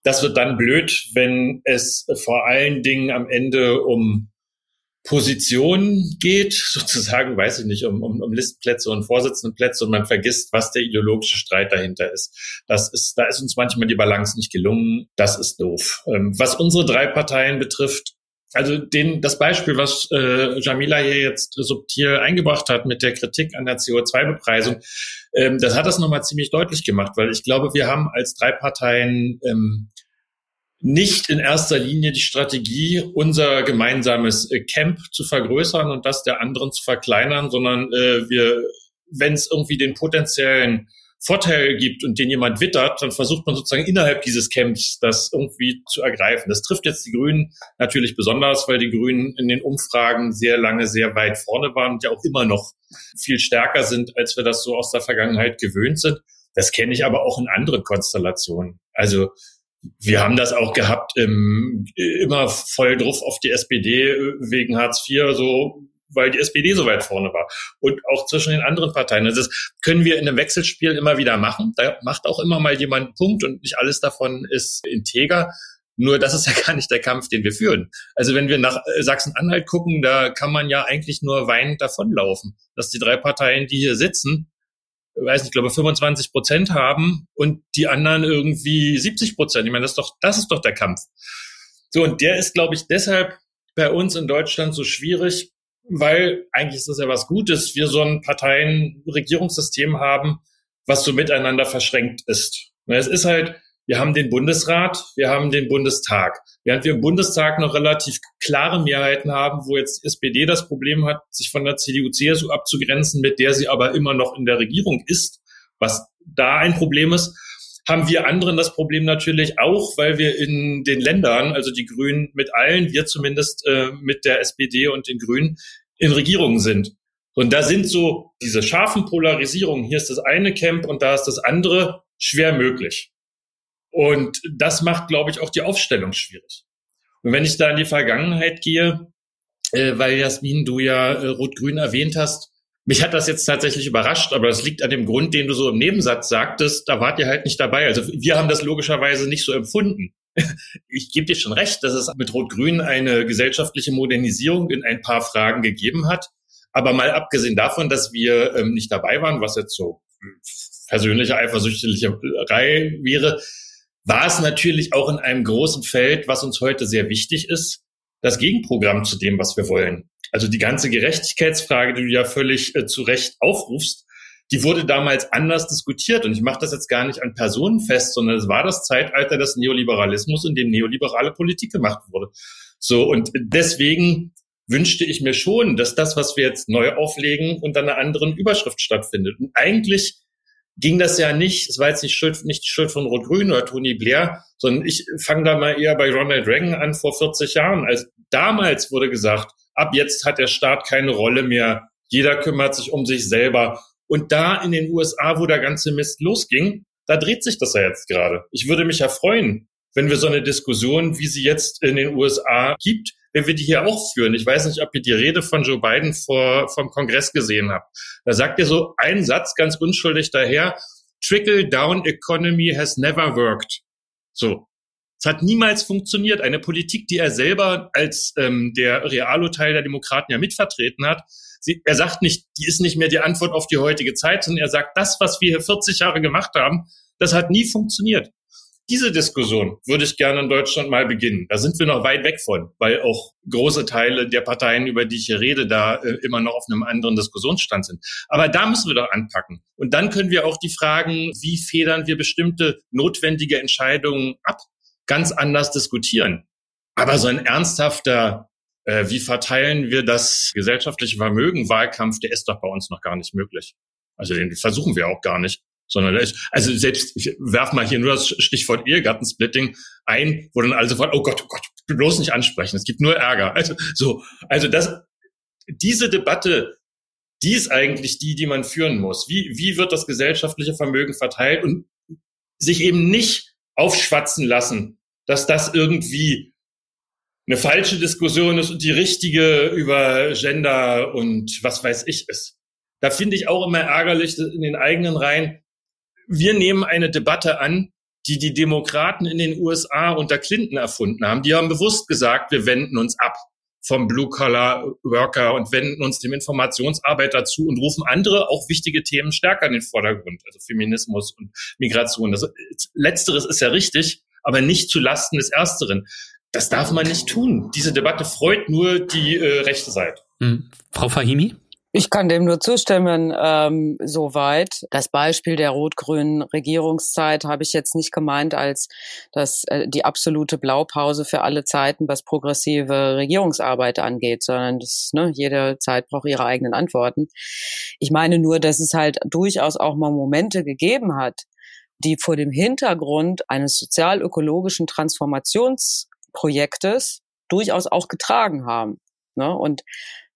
Das wird dann blöd, wenn es vor allen Dingen am Ende um Positionen geht, sozusagen, weiß ich nicht, um, um, um Listenplätze und Vorsitzendenplätze und man vergisst, was der ideologische Streit dahinter ist. Das ist, da ist uns manchmal die Balance nicht gelungen. Das ist doof. Ähm, was unsere drei Parteien betrifft, also den, das Beispiel, was äh, Jamila hier jetzt subtil eingebracht hat mit der Kritik an der C O zwei Bepreisung, ähm, das hat das nochmal ziemlich deutlich gemacht, weil ich glaube, wir haben als drei Parteien ähm, nicht in erster Linie die Strategie, unser gemeinsames äh, Camp zu vergrößern und das der anderen zu verkleinern, sondern äh, wir, wenn es irgendwie den potenziellen Vorteil gibt und den jemand wittert, dann versucht man sozusagen innerhalb dieses Camps das irgendwie zu ergreifen. Das trifft jetzt die Grünen natürlich besonders, weil die Grünen in den Umfragen sehr lange sehr weit vorne waren und ja auch immer noch viel stärker sind, als wir das so aus der Vergangenheit gewöhnt sind. Das kenne ich aber auch in anderen Konstellationen. Also wir haben das auch gehabt, ähm, immer voll drauf auf die S P D wegen Hartz vier, so weil die S P D so weit vorne war. Und auch zwischen den anderen Parteien. Also das können wir in einem Wechselspiel immer wieder machen. Da macht auch immer mal jemand einen Punkt und nicht alles davon ist integer. Nur das ist ja gar nicht der Kampf, den wir führen. Also wenn wir nach Sachsen-Anhalt gucken, da kann man ja eigentlich nur weinend davonlaufen, dass die drei Parteien, die hier sitzen, ich weiß nicht, ich glaube fünfundzwanzig Prozent haben und die anderen irgendwie siebzig Prozent. Ich meine, das ist doch, das ist doch der Kampf. So, und der ist, glaube ich, deshalb bei uns in Deutschland so schwierig, weil eigentlich ist das ja was Gutes, wir so ein Parteien-Regierungssystem haben, was so miteinander verschränkt ist. Und es ist halt, wir haben den Bundesrat, wir haben den Bundestag. Während wir im Bundestag noch relativ klare Mehrheiten haben, wo jetzt die S P D das Problem hat, sich von der C D U C S U abzugrenzen, mit der sie aber immer noch in der Regierung ist, was da ein Problem ist, haben wir anderen das Problem natürlich auch, weil wir in den Ländern, also die Grünen mit allen, wir zumindest äh, mit der S P D und den Grünen, in Regierungen sind. Und da sind so diese scharfen Polarisierungen, hier ist das eine Camp und da ist das andere, schwer möglich. Und das macht, glaube ich, auch die Aufstellung schwierig. Und wenn ich da in die Vergangenheit gehe, äh, weil Jasmin, du ja äh, Rot-Grün erwähnt hast, mich hat das jetzt tatsächlich überrascht, aber das liegt an dem Grund, den du so im Nebensatz sagtest, da wart ihr halt nicht dabei. Also wir haben das logischerweise nicht so empfunden. Ich gebe dir schon recht, dass es mit Rot-Grün eine gesellschaftliche Modernisierung in ein paar Fragen gegeben hat. Aber mal abgesehen davon, dass wir ähm, nicht dabei waren, was jetzt so persönliche Eifersüchtigerei wäre, war es natürlich auch in einem großen Feld, was uns heute sehr wichtig ist, das Gegenprogramm zu dem, was wir wollen. Also die ganze Gerechtigkeitsfrage, die du ja völlig äh, zu Recht aufrufst, die wurde damals anders diskutiert. Und ich mache das jetzt gar nicht an Personen fest, sondern es war das Zeitalter des Neoliberalismus, in dem neoliberale Politik gemacht wurde. So, und deswegen wünschte ich mir schon, dass das, was wir jetzt neu auflegen, unter einer anderen Überschrift stattfindet. Und eigentlich ging das ja nicht, es war jetzt nicht Schuld, nicht Schuld von Rot-Grün oder Tony Blair, sondern ich fange da mal eher bei Ronald Reagan an vor vierzig Jahren. Also damals wurde gesagt, ab jetzt hat der Staat keine Rolle mehr, jeder kümmert sich um sich selber. Und da in den U S A, wo der ganze Mist losging, da dreht sich das ja jetzt gerade. Ich würde mich ja freuen, wenn wir so eine Diskussion, wie sie jetzt in den U S A gibt, wenn wir die hier auch führen. Ich weiß nicht, ob ihr die Rede von Joe Biden vor, vom Kongress gesehen habt. Da sagt er so einen Satz ganz unschuldig daher, Trickle-down economy has never worked. So, es hat niemals funktioniert. Eine Politik, die er selber als ähm, der Realo-Teil der Demokraten ja mitvertreten hat, sie, er sagt nicht, die ist nicht mehr die Antwort auf die heutige Zeit, sondern er sagt, das, was wir hier vierzig Jahre gemacht haben, das hat nie funktioniert. Diese Diskussion würde ich gerne in Deutschland mal beginnen. Da sind wir noch weit weg von, weil auch große Teile der Parteien, über die ich hier rede, da äh, immer noch auf einem anderen Diskussionsstand sind. Aber da müssen wir doch anpacken. Und dann können wir auch die Fragen, wie federn wir bestimmte notwendige Entscheidungen ab, ganz anders diskutieren. Aber so ein ernsthafter, äh, wie verteilen wir das gesellschaftliche Vermögen, Wahlkampf, der ist doch bei uns noch gar nicht möglich. Also den versuchen wir auch gar nicht. Sondern also selbst, ich werf mal hier nur das Stichwort Ehegattensplitting ein, wo dann alle sofort, oh Gott, oh Gott, bloß nicht ansprechen, es gibt nur Ärger. Also so, also das, diese Debatte, die ist eigentlich die, die man führen muss. Wie, wie wird das gesellschaftliche Vermögen verteilt und sich eben nicht aufschwatzen lassen, dass das irgendwie eine falsche Diskussion ist und die richtige über Gender und was weiß ich ist. Da finde ich auch immer ärgerlich in den eigenen Reihen, wir nehmen eine Debatte an, die die Demokraten in den U S A unter Clinton erfunden haben. Die haben bewusst gesagt, wir wenden uns ab vom Blue-Collar-Worker und wenden uns dem Informationsarbeiter zu und rufen andere, auch wichtige Themen stärker in den Vordergrund, also Feminismus und Migration. Das Letzteres ist ja richtig, aber nicht zulasten des Ersteren. Das darf man nicht tun. Diese Debatte freut nur die äh, rechte Seite. Hm. Frau Fahimi? Ich kann dem nur zustimmen, ähm, soweit. Das Beispiel der rot-grünen Regierungszeit habe ich jetzt nicht gemeint als das, äh, die absolute Blaupause für alle Zeiten, was progressive Regierungsarbeit angeht, sondern das, ne, jede Zeit braucht ihre eigenen Antworten. Ich meine nur, dass es halt durchaus auch mal Momente gegeben hat, die vor dem Hintergrund eines sozial-ökologischen Transformationsprojektes durchaus auch getragen haben. Ne? Und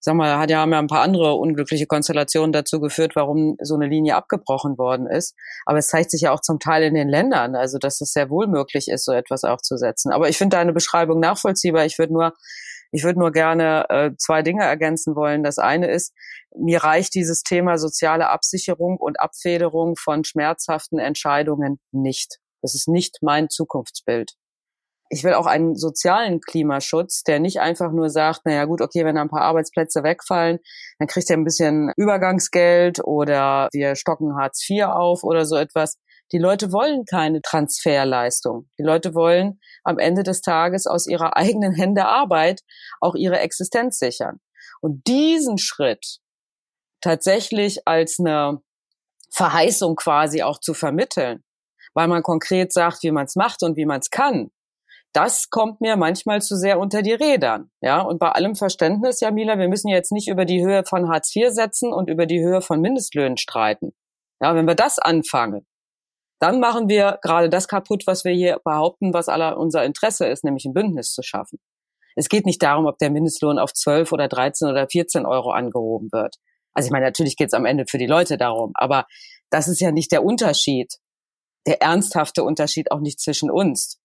sag mal, hat ja, haben ja ein paar andere unglückliche Konstellationen dazu geführt, warum so eine Linie abgebrochen worden ist. Aber es zeigt sich ja auch zum Teil in den Ländern, also dass es sehr wohl möglich ist, so etwas aufzusetzen. Aber ich finde deine Beschreibung nachvollziehbar. Ich würde nur, ich würde nur gerne äh, zwei Dinge ergänzen wollen. Das eine ist, mir reicht dieses Thema soziale Absicherung und Abfederung von schmerzhaften Entscheidungen nicht. Das ist nicht mein Zukunftsbild. Ich will auch einen sozialen Klimaschutz, der nicht einfach nur sagt, naja gut, okay, wenn da ein paar Arbeitsplätze wegfallen, dann kriegt ihr ein bisschen Übergangsgeld oder wir stocken Hartz vier auf oder so etwas. Die Leute wollen keine Transferleistung. Die Leute wollen am Ende des Tages aus ihrer eigenen Hände Arbeit auch ihre Existenz sichern. Und diesen Schritt tatsächlich als eine Verheißung quasi auch zu vermitteln, weil man konkret sagt, wie man es macht und wie man es kann, das kommt mir manchmal zu sehr unter die Rädern, ja. Und bei allem Verständnis, Jamila, wir müssen jetzt nicht über die Höhe von Hartz vier-Sätzen und über die Höhe von Mindestlöhnen streiten. Ja, wenn wir das anfangen, dann machen wir gerade das kaputt, was wir hier behaupten, was aller unser Interesse ist, nämlich ein Bündnis zu schaffen. Es geht nicht darum, ob der Mindestlohn auf zwölf oder dreizehn oder vierzehn Euro angehoben wird. Also ich meine, natürlich geht es am Ende für die Leute darum, aber das ist ja nicht der Unterschied, der ernsthafte Unterschied auch nicht zwischen uns.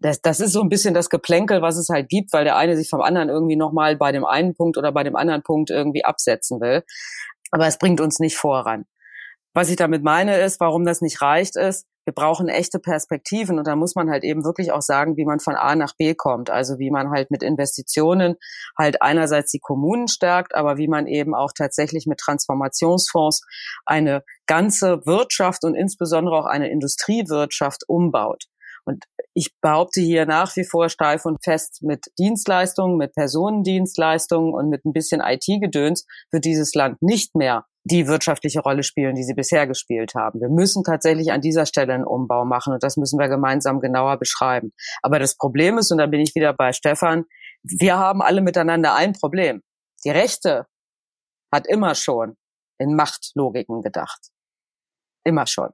Das, das ist so ein bisschen das Geplänkel, was es halt gibt, weil der eine sich vom anderen irgendwie nochmal bei dem einen Punkt oder bei dem anderen Punkt irgendwie absetzen will. Aber es bringt uns nicht voran. Was ich damit meine ist, warum das nicht reicht, ist, wir brauchen echte Perspektiven und da muss man halt eben wirklich auch sagen, wie man von A nach B kommt. Also wie man halt mit Investitionen halt einerseits die Kommunen stärkt, aber wie man eben auch tatsächlich mit Transformationsfonds eine ganze Wirtschaft und insbesondere auch eine Industriewirtschaft umbaut. Und ich behaupte hier nach wie vor steif und fest, mit Dienstleistungen, mit Personendienstleistungen und mit ein bisschen I T-Gedöns wird dieses Land nicht mehr die wirtschaftliche Rolle spielen, die sie bisher gespielt haben. Wir müssen tatsächlich an dieser Stelle einen Umbau machen und das müssen wir gemeinsam genauer beschreiben. Aber das Problem ist, und da bin ich wieder bei Stefan, wir haben alle miteinander ein Problem. Die Rechte hat immer schon in Machtlogiken gedacht. Immer schon.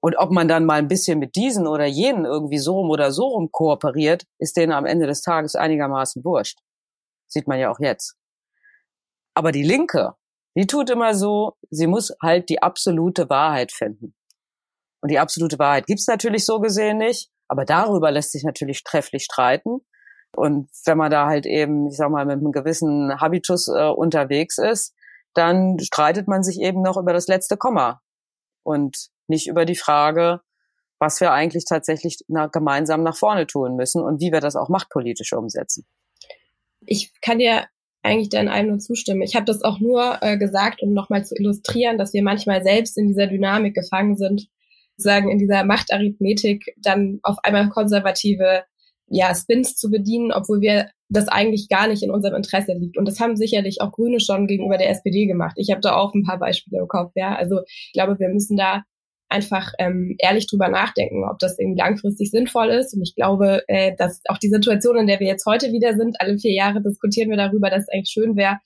Und ob man dann mal ein bisschen mit diesen oder jenen irgendwie so rum oder so rum kooperiert, ist denen am Ende des Tages einigermaßen wurscht. Sieht man ja auch jetzt. Aber die Linke, die tut immer so, sie muss halt die absolute Wahrheit finden. Und die absolute Wahrheit gibt's natürlich so gesehen nicht, aber darüber lässt sich natürlich trefflich streiten. Und wenn man da halt eben, ich sag mal, mit einem gewissen Habitus äh, unterwegs ist, dann streitet man sich eben noch über das letzte Komma und nicht über die Frage, was wir eigentlich tatsächlich na, gemeinsam nach vorne tun müssen und wie wir das auch machtpolitisch umsetzen. Ich kann dir eigentlich deinen allem nur zustimmen. Ich habe das auch nur äh, gesagt, um nochmal zu illustrieren, dass wir manchmal selbst in dieser Dynamik gefangen sind, sozusagen in dieser Machtarithmetik dann auf einmal konservative ja, Spins zu bedienen, obwohl wir das eigentlich gar nicht in unserem Interesse liegt. Und das haben sicherlich auch Grüne schon gegenüber der S P D gemacht. Ich habe da auch ein paar Beispiele im Kopf. Ja? Also ich glaube, wir müssen da einfach ähm, ehrlich drüber nachdenken, ob das irgendwie langfristig sinnvoll ist. Und ich glaube, äh, dass auch die Situation, in der wir jetzt heute wieder sind, alle vier Jahre diskutieren wir darüber, dass es eigentlich schön wäre,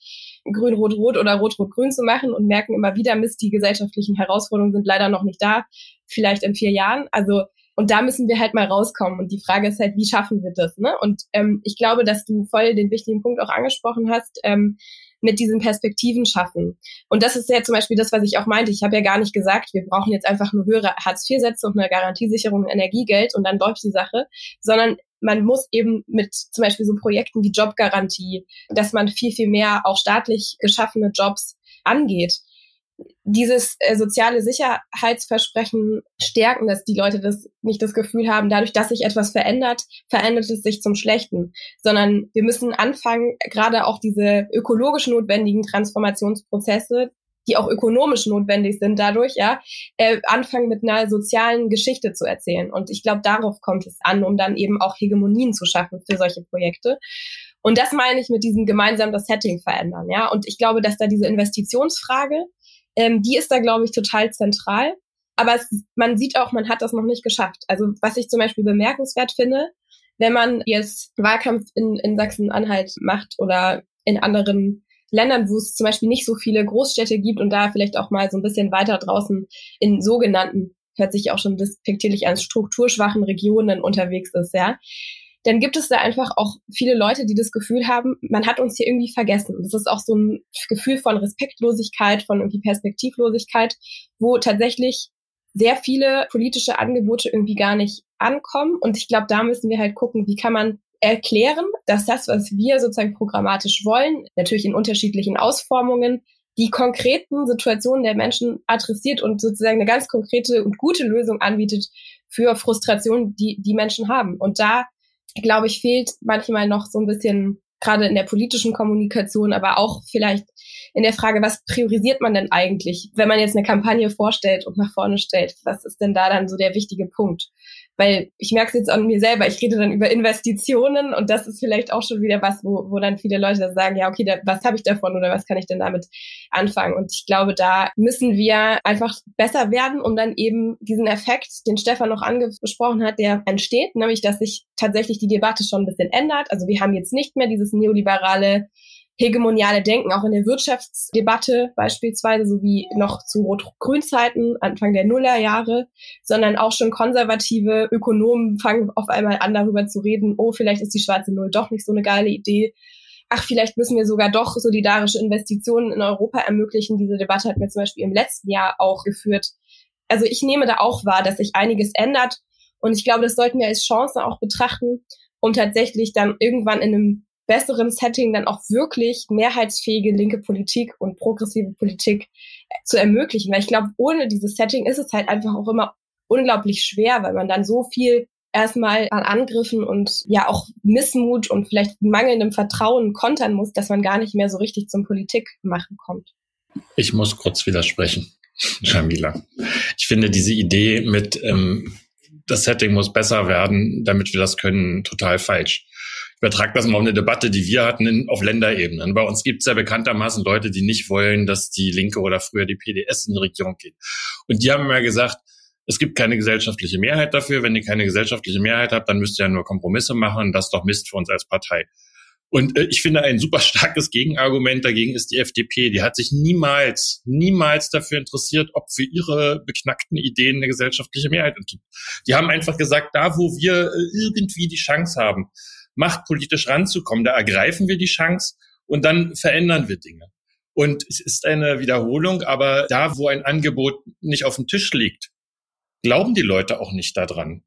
grün-rot-rot oder rot-rot-grün zu machen und merken immer wieder, Mist, die gesellschaftlichen Herausforderungen sind leider noch nicht da, vielleicht in vier Jahren. Also und da müssen wir halt mal rauskommen. Und die Frage ist halt, wie schaffen wir das? Ne? Und ähm, ich glaube, dass du voll den wichtigen Punkt auch angesprochen hast, ähm, mit diesen Perspektiven schaffen. Und das ist ja zum Beispiel das, was ich auch meinte. Ich habe ja gar nicht gesagt, wir brauchen jetzt einfach nur höhere Hartz-vier-Sätze und eine Garantiesicherung und Energiegeld und dann läuft die Sache, sondern man muss eben mit zum Beispiel so Projekten wie Jobgarantie, dass man viel, viel mehr auch staatlich geschaffene Jobs angeht. Dieses äh, soziale Sicherheitsversprechen stärken, dass die Leute das nicht das Gefühl haben, dadurch, dass sich etwas verändert, verändert es sich zum Schlechten, sondern wir müssen anfangen, gerade auch diese ökologisch notwendigen Transformationsprozesse, die auch ökonomisch notwendig sind dadurch, ja, äh, anfangen mit einer sozialen Geschichte zu erzählen. Und ich glaube, darauf kommt es an, um dann eben auch Hegemonien zu schaffen für solche Projekte. Und das meine ich mit diesem gemeinsam das Setting verändern, ja. Und ich glaube, dass da diese Investitionsfrage, Ähm, die ist da, glaube ich, total zentral. Aber es, man sieht auch, man hat das noch nicht geschafft. Also was ich zum Beispiel bemerkenswert finde, wenn man jetzt Wahlkampf in, in Sachsen-Anhalt macht oder in anderen Ländern, wo es zum Beispiel nicht so viele Großstädte gibt und da vielleicht auch mal so ein bisschen weiter draußen in sogenannten, hört sich auch schon despektierlich an, strukturschwachen Regionen unterwegs ist, ja, dann gibt es da einfach auch viele Leute, die das Gefühl haben, man hat uns hier irgendwie vergessen. Das ist auch so ein Gefühl von Respektlosigkeit, von irgendwie Perspektivlosigkeit, wo tatsächlich sehr viele politische Angebote irgendwie gar nicht ankommen. Und ich glaube, da müssen wir halt gucken, wie kann man erklären, dass das, was wir sozusagen programmatisch wollen, natürlich in unterschiedlichen Ausformungen, die konkreten Situationen der Menschen adressiert und sozusagen eine ganz konkrete und gute Lösung anbietet für Frustrationen, die die Menschen haben. Und da glaube ich, fehlt manchmal noch so ein bisschen, gerade in der politischen Kommunikation, aber auch vielleicht in der Frage, was priorisiert man denn eigentlich, wenn man jetzt eine Kampagne vorstellt und nach vorne stellt, was ist denn da dann so der wichtige Punkt? Weil ich merke es jetzt an mir selber, ich rede dann über Investitionen und das ist vielleicht auch schon wieder was, wo, wo dann viele Leute dann sagen, ja okay, da, was habe ich davon oder was kann ich denn damit anfangen? Und ich glaube, da müssen wir einfach besser werden, um dann eben diesen Effekt, den Stefan noch angesprochen hat, der entsteht, nämlich dass sich tatsächlich die Debatte schon ein bisschen ändert. Also wir haben jetzt nicht mehr dieses neoliberale, hegemoniale Denken, auch in der Wirtschaftsdebatte beispielsweise, sowie noch zu Rot-Grün-Zeiten, Anfang der Nullerjahre, sondern auch schon konservative Ökonomen fangen auf einmal an, darüber zu reden, oh, vielleicht ist die schwarze Null doch nicht so eine geile Idee, ach, vielleicht müssen wir sogar doch solidarische Investitionen in Europa ermöglichen. Diese Debatte hat mir zum Beispiel im letzten Jahr auch geführt. Also ich nehme da auch wahr, dass sich einiges ändert und ich glaube, das sollten wir als Chance auch betrachten, um tatsächlich dann irgendwann in einem besseren Setting dann auch wirklich mehrheitsfähige linke Politik und progressive Politik zu ermöglichen. Weil ich glaube, ohne dieses Setting ist es halt einfach auch immer unglaublich schwer, weil man dann so viel erstmal an Angriffen und ja auch Missmut und vielleicht mangelndem Vertrauen kontern muss, dass man gar nicht mehr so richtig zum Politikmachen kommt. Ich muss kurz widersprechen, Jamila. Ich finde diese Idee mit, ähm, das Setting muss besser werden, damit wir das können, total falsch. Ich übertrage das mal auf eine Debatte, die wir hatten in, auf Länderebenen. Bei uns gibt es ja bekanntermaßen Leute, die nicht wollen, dass die Linke oder früher die P D S in die Regierung geht. Und die haben immer gesagt, es gibt keine gesellschaftliche Mehrheit dafür. Wenn ihr keine gesellschaftliche Mehrheit habt, dann müsst ihr ja nur Kompromisse machen. Und das ist doch Mist für uns als Partei. Und äh, ich finde, ein super starkes Gegenargument dagegen ist die F D P. Die hat sich niemals, niemals dafür interessiert, ob für ihre beknackten Ideen eine gesellschaftliche Mehrheit gibt. Die haben einfach gesagt, da wo wir irgendwie die Chance haben, machtpolitisch ranzukommen, da ergreifen wir die Chance und dann verändern wir Dinge. Und es ist eine Wiederholung, aber da, wo ein Angebot nicht auf dem Tisch liegt, glauben die Leute auch nicht daran.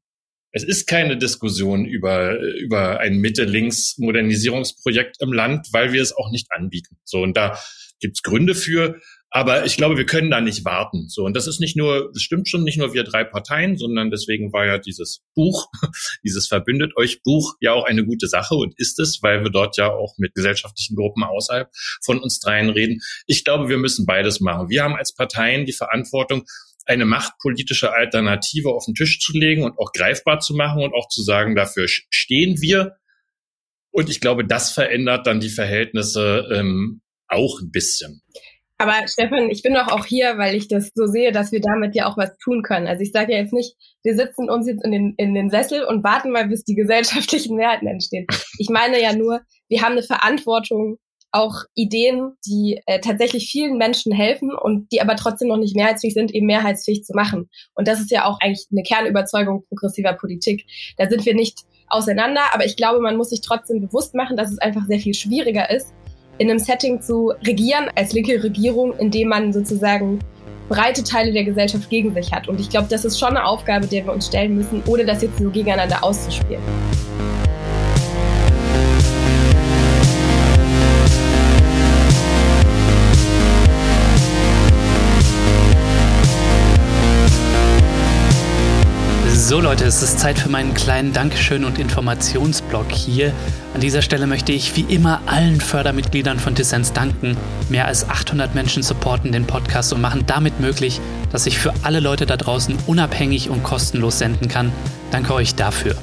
Es ist keine Diskussion über über ein Mitte-Links-Modernisierungsprojekt im Land, weil wir es auch nicht anbieten. So, und da gibt's Gründe für, aber ich glaube, wir können da nicht warten. So, und das ist nicht nur, das stimmt schon, nicht nur wir drei Parteien, sondern deswegen war ja dieses Buch, dieses Verbündet euch Buch ja auch eine gute Sache und ist es, weil wir dort ja auch mit gesellschaftlichen Gruppen außerhalb von uns dreien reden. Ich glaube, wir müssen beides machen. Wir haben als Parteien die Verantwortung, eine machtpolitische Alternative auf den Tisch zu legen und auch greifbar zu machen und auch zu sagen, dafür stehen wir. Und ich glaube, das verändert dann die Verhältnisse ähm, auch ein bisschen. Aber Stefan, ich bin doch auch hier, weil ich das so sehe, dass wir damit ja auch was tun können. Also ich sage ja jetzt nicht, wir sitzen uns jetzt in den, in den Sessel und warten mal, bis die gesellschaftlichen Mehrheiten entstehen. Ich meine ja nur, wir haben eine Verantwortung, auch Ideen, die äh, tatsächlich vielen Menschen helfen und die aber trotzdem noch nicht mehrheitsfähig sind, eben mehrheitsfähig zu machen. Und das ist ja auch eigentlich eine Kernüberzeugung progressiver Politik. Da sind wir nicht auseinander, aber ich glaube, man muss sich trotzdem bewusst machen, dass es einfach sehr viel schwieriger ist, in einem Setting zu regieren als linke Regierung, in dem man sozusagen breite Teile der Gesellschaft gegen sich hat. Und ich glaube, das ist schon eine Aufgabe, der wir uns stellen müssen, ohne das jetzt so gegeneinander auszuspielen. So Leute, es ist Zeit für meinen kleinen Dankeschön- und Informationsblock hier. An dieser Stelle möchte ich wie immer allen Fördermitgliedern von Dissens danken. Mehr als achthundert Menschen supporten den Podcast und machen damit möglich, dass ich für alle Leute da draußen unabhängig und kostenlos senden kann. Danke euch dafür.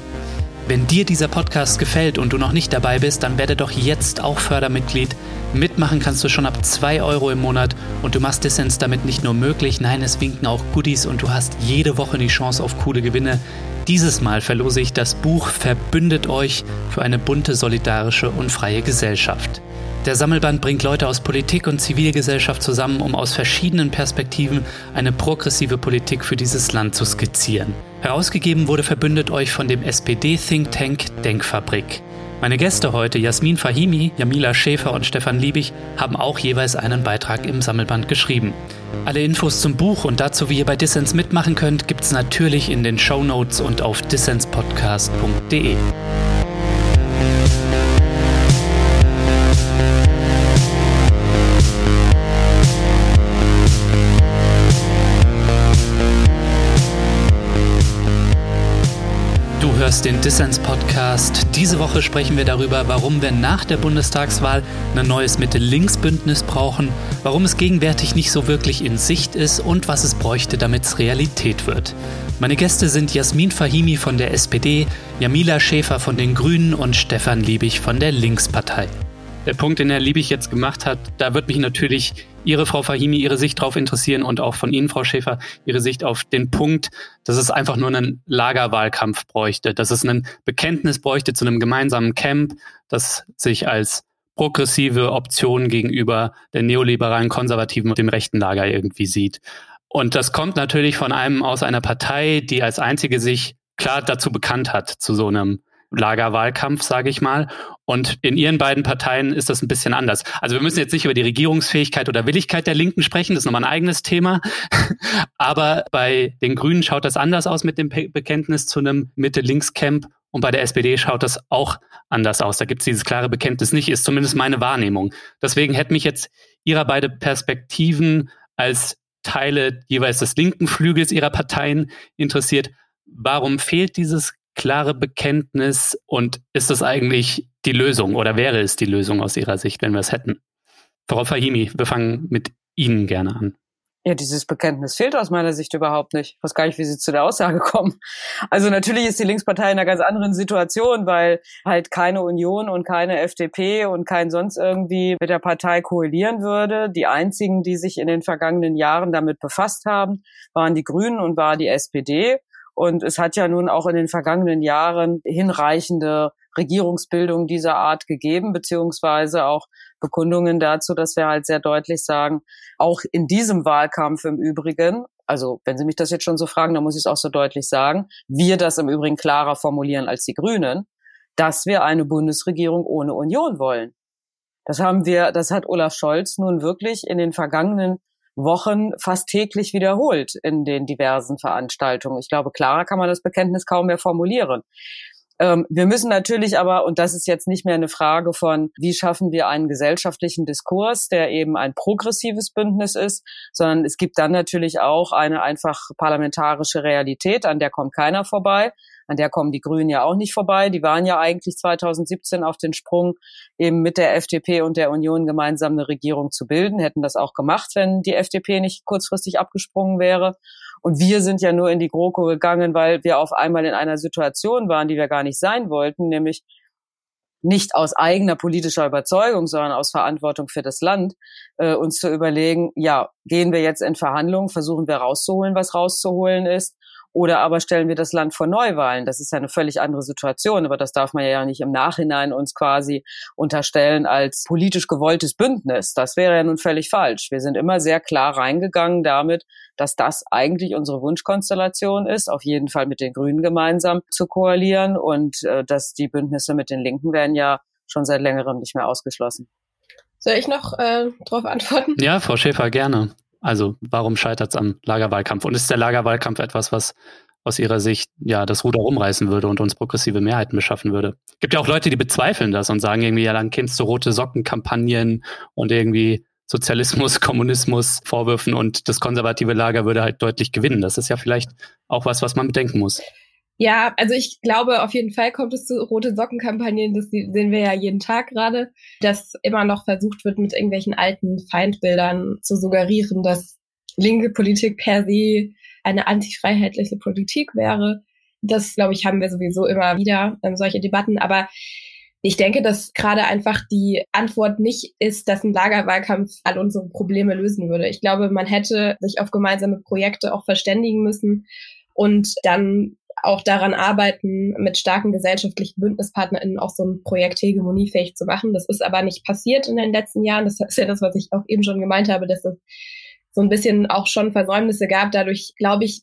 Wenn dir dieser Podcast gefällt und du noch nicht dabei bist, dann werde doch jetzt auch Fördermitglied. Mitmachen kannst du schon ab zwei Euro im Monat und du machst Dissens damit nicht nur möglich, nein, es winken auch Goodies und du hast jede Woche die Chance auf coole Gewinne. Dieses Mal verlose ich das Buch Verbündet euch für eine bunte, solidarische und freie Gesellschaft. Der Sammelband bringt Leute aus Politik und Zivilgesellschaft zusammen, um aus verschiedenen Perspektiven eine progressive Politik für dieses Land zu skizzieren. Herausgegeben wurde Verbündet euch von dem S P D-Think-Tank Denkfabrik. Meine Gäste heute, Jasmin Fahimi, Jamila Schäfer und Stefan Liebig, haben auch jeweils einen Beitrag im Sammelband geschrieben. Alle Infos zum Buch und dazu, wie ihr bei Dissens mitmachen könnt, gibt's natürlich in den Shownotes und auf dissens podcast punkt de. Du hörst den Dissens-Podcast. Diese Woche sprechen wir darüber, warum wir nach der Bundestagswahl ein neues Mitte-Links-Bündnis brauchen, warum es gegenwärtig nicht so wirklich in Sicht ist und was es bräuchte, damit es Realität wird. Meine Gäste sind Jasmin Fahimi von der S P D, Jamila Schäfer von den Grünen und Stefan Liebig von der Linkspartei. Der Punkt, den Herr Liebig jetzt gemacht hat, da wird mich natürlich Ihre, Frau Fahimi, Ihre Sicht drauf interessieren und auch von Ihnen, Frau Schäfer, Ihre Sicht auf den Punkt, dass es einfach nur einen Lagerwahlkampf bräuchte, dass es ein Bekenntnis bräuchte zu einem gemeinsamen Camp, das sich als progressive Option gegenüber der neoliberalen, konservativen und dem rechten Lager irgendwie sieht. Und das kommt natürlich von einem aus einer Partei, die als einzige sich klar dazu bekannt hat, zu so einem Lagerwahlkampf, sage ich mal. Und in ihren beiden Parteien ist das ein bisschen anders. Also wir müssen jetzt nicht über die Regierungsfähigkeit oder Willigkeit der Linken sprechen, das ist nochmal ein eigenes Thema. Aber bei den Grünen schaut das anders aus mit dem Bekenntnis zu einem Mitte-Links-Camp und bei der S P D schaut das auch anders aus. Da gibt es dieses klare Bekenntnis nicht, ist zumindest meine Wahrnehmung. Deswegen hätte mich jetzt Ihrer beide Perspektiven als Teile jeweils des linken Flügels ihrer Parteien interessiert. Warum fehlt dieses klare Bekenntnis und ist das eigentlich die Lösung oder wäre es die Lösung aus Ihrer Sicht, wenn wir es hätten? Frau Fahimi, wir fangen mit Ihnen gerne an. Ja, dieses Bekenntnis fehlt aus meiner Sicht überhaupt nicht. Ich weiß gar nicht, wie Sie zu der Aussage kommen. Also natürlich ist die Linkspartei in einer ganz anderen Situation, weil halt keine Union und keine F D P und kein sonst irgendwie mit der Partei koalieren würde. Die einzigen, die sich in den vergangenen Jahren damit befasst haben, waren die Grünen und war die S P D. Und es hat ja nun auch in den vergangenen Jahren hinreichende Regierungsbildung dieser Art gegeben, beziehungsweise auch Bekundungen dazu, dass wir halt sehr deutlich sagen, auch in diesem Wahlkampf im Übrigen, also wenn Sie mich das jetzt schon so fragen, dann muss ich es auch so deutlich sagen, wir das im Übrigen klarer formulieren als die Grünen, dass wir eine Bundesregierung ohne Union wollen. Das haben wir, das hat Olaf Scholz nun wirklich in den vergangenen Wochen fast täglich wiederholt in den diversen Veranstaltungen. Ich glaube, klarer kann man das Bekenntnis kaum mehr formulieren. Ähm, wir müssen natürlich aber, und das ist jetzt nicht mehr eine Frage von, wie schaffen wir einen gesellschaftlichen Diskurs, der eben ein progressives Bündnis ist, sondern es gibt dann natürlich auch eine einfach parlamentarische Realität, an der kommt keiner vorbei. An der kommen die Grünen ja auch nicht vorbei. Die waren ja eigentlich zweitausendsiebzehn auf den Sprung, eben mit der F D P und der Union gemeinsam eine Regierung zu bilden, hätten das auch gemacht, wenn die F D P nicht kurzfristig abgesprungen wäre. Und wir sind ja nur in die GroKo gegangen, weil wir auf einmal in einer Situation waren, die wir gar nicht sein wollten, nämlich nicht aus eigener politischer Überzeugung, sondern aus Verantwortung für das Land, äh, uns zu überlegen, ja, gehen wir jetzt in Verhandlungen, versuchen wir rauszuholen, was rauszuholen ist, oder aber stellen wir das Land vor Neuwahlen. Das ist ja eine völlig andere Situation, aber das darf man ja nicht im Nachhinein uns quasi unterstellen als politisch gewolltes Bündnis. Das wäre ja nun völlig falsch. Wir sind immer sehr klar reingegangen damit, dass das eigentlich unsere Wunschkonstellation ist, auf jeden Fall mit den Grünen gemeinsam zu koalieren und äh, dass die Bündnisse mit den Linken werden ja schon seit längerem nicht mehr ausgeschlossen. Soll ich noch äh, darauf antworten? Ja, Frau Schäfer, gerne. Also warum scheitert es am Lagerwahlkampf? Und ist der Lagerwahlkampf etwas, was aus Ihrer Sicht ja das Ruder rumreißen würde und uns progressive Mehrheiten beschaffen würde? Es gibt ja auch Leute, die bezweifeln das und sagen irgendwie, ja, dann kämpfst du rote Socken-Kampagnen und irgendwie Sozialismus, Kommunismus Vorwürfen und das konservative Lager würde halt deutlich gewinnen. Das ist ja vielleicht auch was, was man bedenken muss. Ja, also ich glaube, auf jeden Fall kommt es zu Rote-Socken-Kampagnen, das sehen wir ja jeden Tag gerade, dass immer noch versucht wird, mit irgendwelchen alten Feindbildern zu suggerieren, dass linke Politik per se eine antifreiheitliche Politik wäre. Das, glaube ich, haben wir sowieso immer wieder, ähm, solche Debatten. Aber ich denke, dass gerade einfach die Antwort nicht ist, dass ein Lagerwahlkampf all unsere Probleme lösen würde. Ich glaube, man hätte sich auf gemeinsame Projekte auch verständigen müssen und dann auch daran arbeiten, mit starken gesellschaftlichen BündnispartnerInnen auch so ein Projekt hegemoniefähig zu machen. Das ist aber nicht passiert in den letzten Jahren. Das ist ja das, was ich auch eben schon gemeint habe, dass es so ein bisschen auch schon Versäumnisse gab. Dadurch glaube ich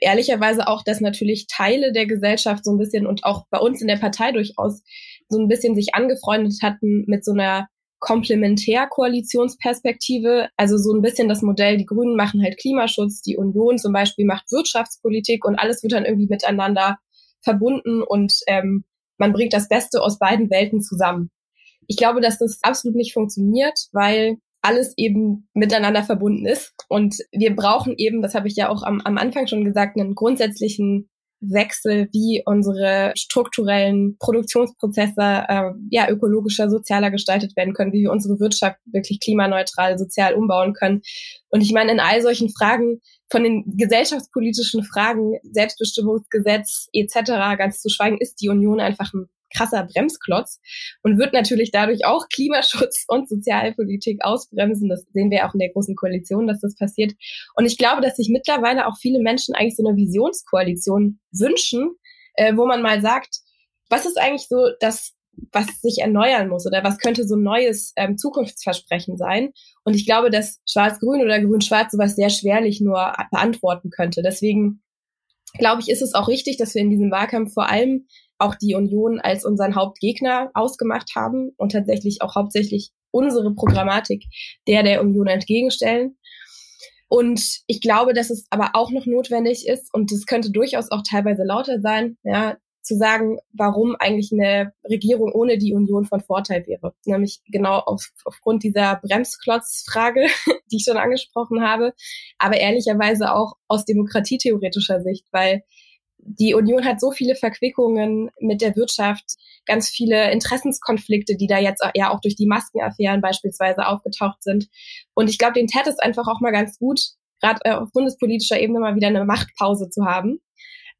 ehrlicherweise auch, dass natürlich Teile der Gesellschaft so ein bisschen und auch bei uns in der Partei durchaus so ein bisschen sich angefreundet hatten mit so einer Komplementärkoalitionsperspektive, also so ein bisschen das Modell, die Grünen machen halt Klimaschutz, die Union zum Beispiel macht Wirtschaftspolitik und alles wird dann irgendwie miteinander verbunden und ähm, man bringt das Beste aus beiden Welten zusammen. Ich glaube, dass das absolut nicht funktioniert, weil alles eben miteinander verbunden ist und wir brauchen eben, das habe ich ja auch am, am Anfang schon gesagt, einen grundsätzlichen Wechsel, wie unsere strukturellen Produktionsprozesse äh, ja ökologischer, sozialer gestaltet werden können, wie wir unsere Wirtschaft wirklich klimaneutral, sozial umbauen können. Und ich meine, in all solchen Fragen, von den gesellschaftspolitischen Fragen, Selbstbestimmungsgesetz et cetera, ganz zu schweigen, ist die Union einfach ein krasser Bremsklotz und wird natürlich dadurch auch Klimaschutz und Sozialpolitik ausbremsen. Das sehen wir auch in der Großen Koalition, dass das passiert. Und ich glaube, dass sich mittlerweile auch viele Menschen eigentlich so eine Visionskoalition wünschen, äh, wo man mal sagt, was ist eigentlich so das, was sich erneuern muss oder was könnte so ein neues ähm, Zukunftsversprechen sein? Und ich glaube, dass Schwarz-Grün oder Grün-Schwarz sowas sehr schwerlich nur beantworten könnte. Deswegen glaube ich, ist es auch richtig, dass wir in diesem Wahlkampf vor allem auch die Union als unseren Hauptgegner ausgemacht haben und tatsächlich auch hauptsächlich unsere Programmatik der der Union entgegenstellen. Und ich glaube, dass es aber auch noch notwendig ist, und das könnte durchaus auch teilweise lauter sein, ja, zu sagen, warum eigentlich eine Regierung ohne die Union von Vorteil wäre. Nämlich genau auf, aufgrund dieser Bremsklotzfrage, die ich schon angesprochen habe, aber ehrlicherweise auch aus demokratietheoretischer Sicht, weil die Union hat so viele Verquickungen mit der Wirtschaft, ganz viele Interessenskonflikte, die da jetzt ja auch durch die Maskenaffären beispielsweise aufgetaucht sind. Und ich glaube, denen täte es einfach auch mal ganz gut, gerade äh, auf bundespolitischer Ebene mal wieder eine Machtpause zu haben.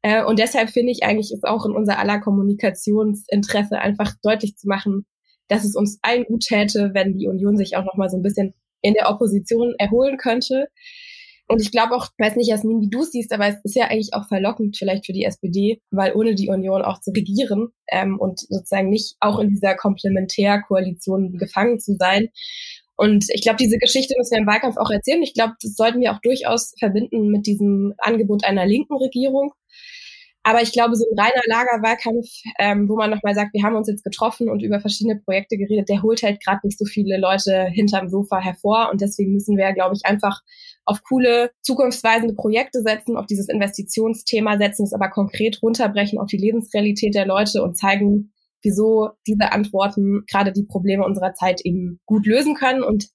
Äh, und deshalb finde ich eigentlich, ist auch in unser aller Kommunikationsinteresse einfach deutlich zu machen, dass es uns allen gut täte, wenn die Union sich auch noch mal so ein bisschen in der Opposition erholen könnte. Und ich glaube auch, weiß nicht, Jasmin, wie du es siehst, aber es ist ja eigentlich auch verlockend vielleicht für die S P D, weil ohne die Union auch zu regieren ähm, und sozusagen nicht auch in dieser Komplementärkoalition gefangen zu sein. Und ich glaube, diese Geschichte müssen wir im Wahlkampf auch erzählen. Ich glaube, das sollten wir auch durchaus verbinden mit diesem Angebot einer linken Regierung. Aber ich glaube, so ein reiner Lagerwahlkampf, ähm, wo man nochmal sagt, wir haben uns jetzt getroffen und über verschiedene Projekte geredet, der holt halt gerade nicht so viele Leute hinterm Sofa hervor. Und deswegen müssen wir, glaube ich, einfach auf coole, zukunftsweisende Projekte setzen, auf dieses Investitionsthema setzen, es aber konkret runterbrechen auf die Lebensrealität der Leute und zeigen, wieso diese Antworten gerade die Probleme unserer Zeit eben gut lösen können und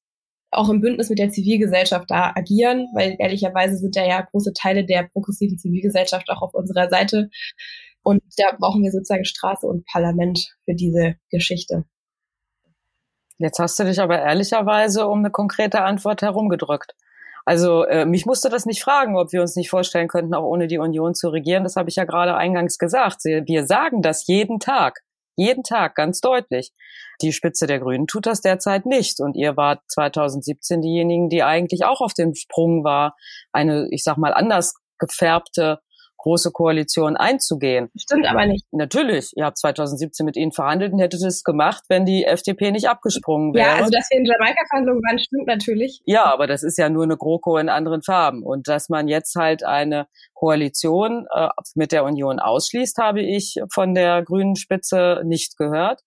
auch im Bündnis mit der Zivilgesellschaft da agieren, weil ehrlicherweise sind da ja große Teile der progressiven Zivilgesellschaft auch auf unserer Seite. Und da brauchen wir sozusagen Straße und Parlament für diese Geschichte. Jetzt hast du dich aber ehrlicherweise um eine konkrete Antwort herumgedrückt. Also äh, mich musste das nicht fragen, ob wir uns nicht vorstellen könnten, auch ohne die Union zu regieren. Das habe ich ja gerade eingangs gesagt. Wir sagen das jeden Tag. Jeden Tag, ganz deutlich. Die Spitze der Grünen tut das derzeit nicht. Und ihr wart zweitausendsiebzehn diejenigen, die eigentlich auch auf dem Sprung war, eine, ich sag mal, anders gefärbte große Koalition einzugehen. Stimmt aber nicht. Natürlich, ihr habt zweitausendsiebzehn mit ihnen verhandelt und hättet es gemacht, wenn die F D P nicht abgesprungen wäre. Ja, also dass wir in Jamaika-Verhandlungen waren, stimmt natürlich. Ja, aber das ist ja nur eine GroKo in anderen Farben. Und dass man jetzt halt eine Koalition äh, mit der Union ausschließt, habe ich von der grünen Spitze nicht gehört.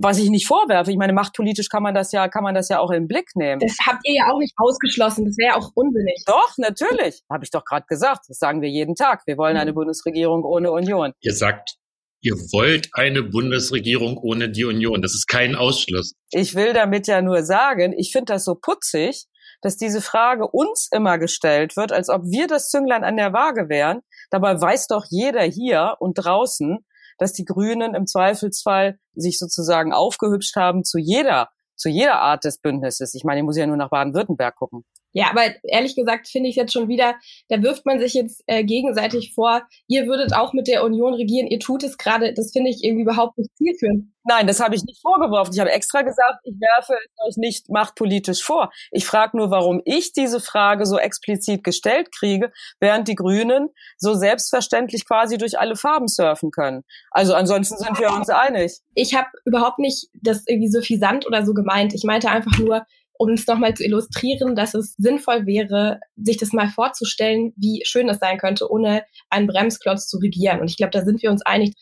Was ich nicht vorwerfe, ich meine, machtpolitisch kann man das ja, kann man das ja auch in den Blick nehmen. Das habt ihr ja auch nicht ausgeschlossen, das wäre ja auch unsinnig. Doch, natürlich, habe ich doch gerade gesagt, das sagen wir jeden Tag, wir wollen eine Bundesregierung ohne Union. Ihr sagt, ihr wollt eine Bundesregierung ohne die Union, das ist kein Ausschluss. Ich will damit ja nur sagen, ich finde das so putzig, dass diese Frage uns immer gestellt wird, als ob wir das Zünglein an der Waage wären. Dabei weiß doch jeder hier und draußen, dass die Grünen im Zweifelsfall sich sozusagen aufgehübscht haben zu jeder, zu jeder Art des Bündnisses. Ich meine, ich muss ja nur nach Baden-Württemberg gucken. Ja, aber ehrlich gesagt finde ich jetzt schon wieder, da wirft man sich jetzt äh, gegenseitig vor, ihr würdet auch mit der Union regieren, ihr tut es gerade, das finde ich irgendwie überhaupt nicht zielführend. Nein, das habe ich nicht vorgeworfen. Ich habe extra gesagt, ich werfe es euch nicht machtpolitisch vor. Ich frage nur, warum ich diese Frage so explizit gestellt kriege, während die Grünen so selbstverständlich quasi durch alle Farben surfen können. Also ansonsten sind wir uns einig. Ich habe überhaupt nicht das irgendwie so suffisant oder so gemeint. Ich meinte einfach nur, um es nochmal zu illustrieren, dass es sinnvoll wäre, sich das mal vorzustellen, wie schön das sein könnte, ohne einen Bremsklotz zu regieren. Und ich glaube, da sind wir uns einig.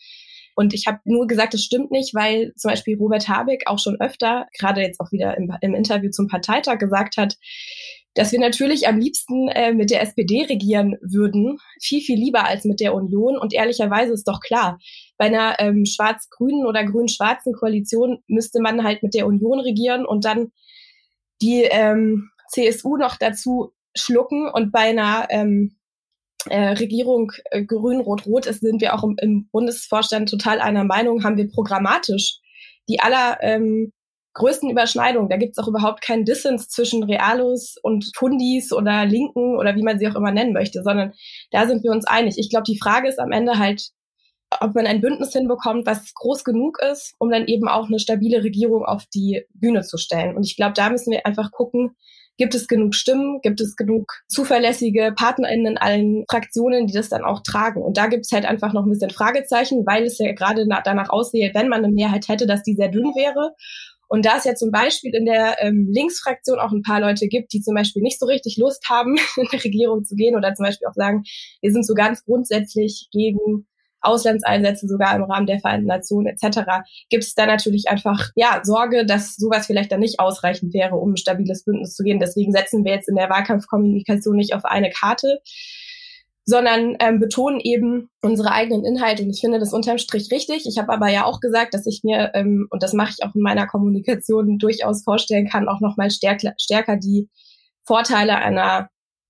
Und ich habe nur gesagt, das stimmt nicht, weil zum Beispiel Robert Habeck auch schon öfter, gerade jetzt auch wieder im, im Interview zum Parteitag gesagt hat, dass wir natürlich am liebsten äh, mit der S P D regieren würden, viel, viel lieber als mit der Union. Und ehrlicherweise ist doch klar, bei einer ähm, schwarz-grünen oder grün-schwarzen Koalition müsste man halt mit der Union regieren und dann die ähm, C S U noch dazu schlucken. Und bei einer ähm, äh, Regierung äh, Grün-Rot-Rot ist, sind wir auch im, im Bundesvorstand total einer Meinung, haben wir programmatisch die aller ähm, größten Überschneidungen. Da gibt es auch überhaupt keinen Dissens zwischen Realos und Fundis oder Linken oder wie man sie auch immer nennen möchte, sondern da sind wir uns einig. Ich glaube, die Frage ist am Ende halt, ob man ein Bündnis hinbekommt, was groß genug ist, um dann eben auch eine stabile Regierung auf die Bühne zu stellen. Und ich glaube, da müssen wir einfach gucken, gibt es genug Stimmen, gibt es genug zuverlässige PartnerInnen in allen Fraktionen, die das dann auch tragen. Und da gibt es halt einfach noch ein bisschen Fragezeichen, weil es ja gerade danach aussehe, wenn man eine Mehrheit hätte, dass die sehr dünn wäre. Und da es ja zum Beispiel in der ähm, Linksfraktion auch ein paar Leute gibt, die zum Beispiel nicht so richtig Lust haben, in die Regierung zu gehen oder zum Beispiel auch sagen, wir sind so ganz grundsätzlich gegen Auslandseinsätze sogar im Rahmen der Vereinten Nationen et cetera, gibt es da natürlich einfach ja Sorge, dass sowas vielleicht dann nicht ausreichend wäre, um ein stabiles Bündnis zu gehen. Deswegen setzen wir jetzt in der Wahlkampfkommunikation nicht auf eine Karte. sondern ähm, betonen eben unsere eigenen Inhalte. Und ich finde das unterm Strich richtig. Ich habe aber ja auch gesagt, dass ich mir, ähm, und das mache ich auch in meiner Kommunikation, durchaus vorstellen kann, auch nochmal stärker, stärker die Vorteile einer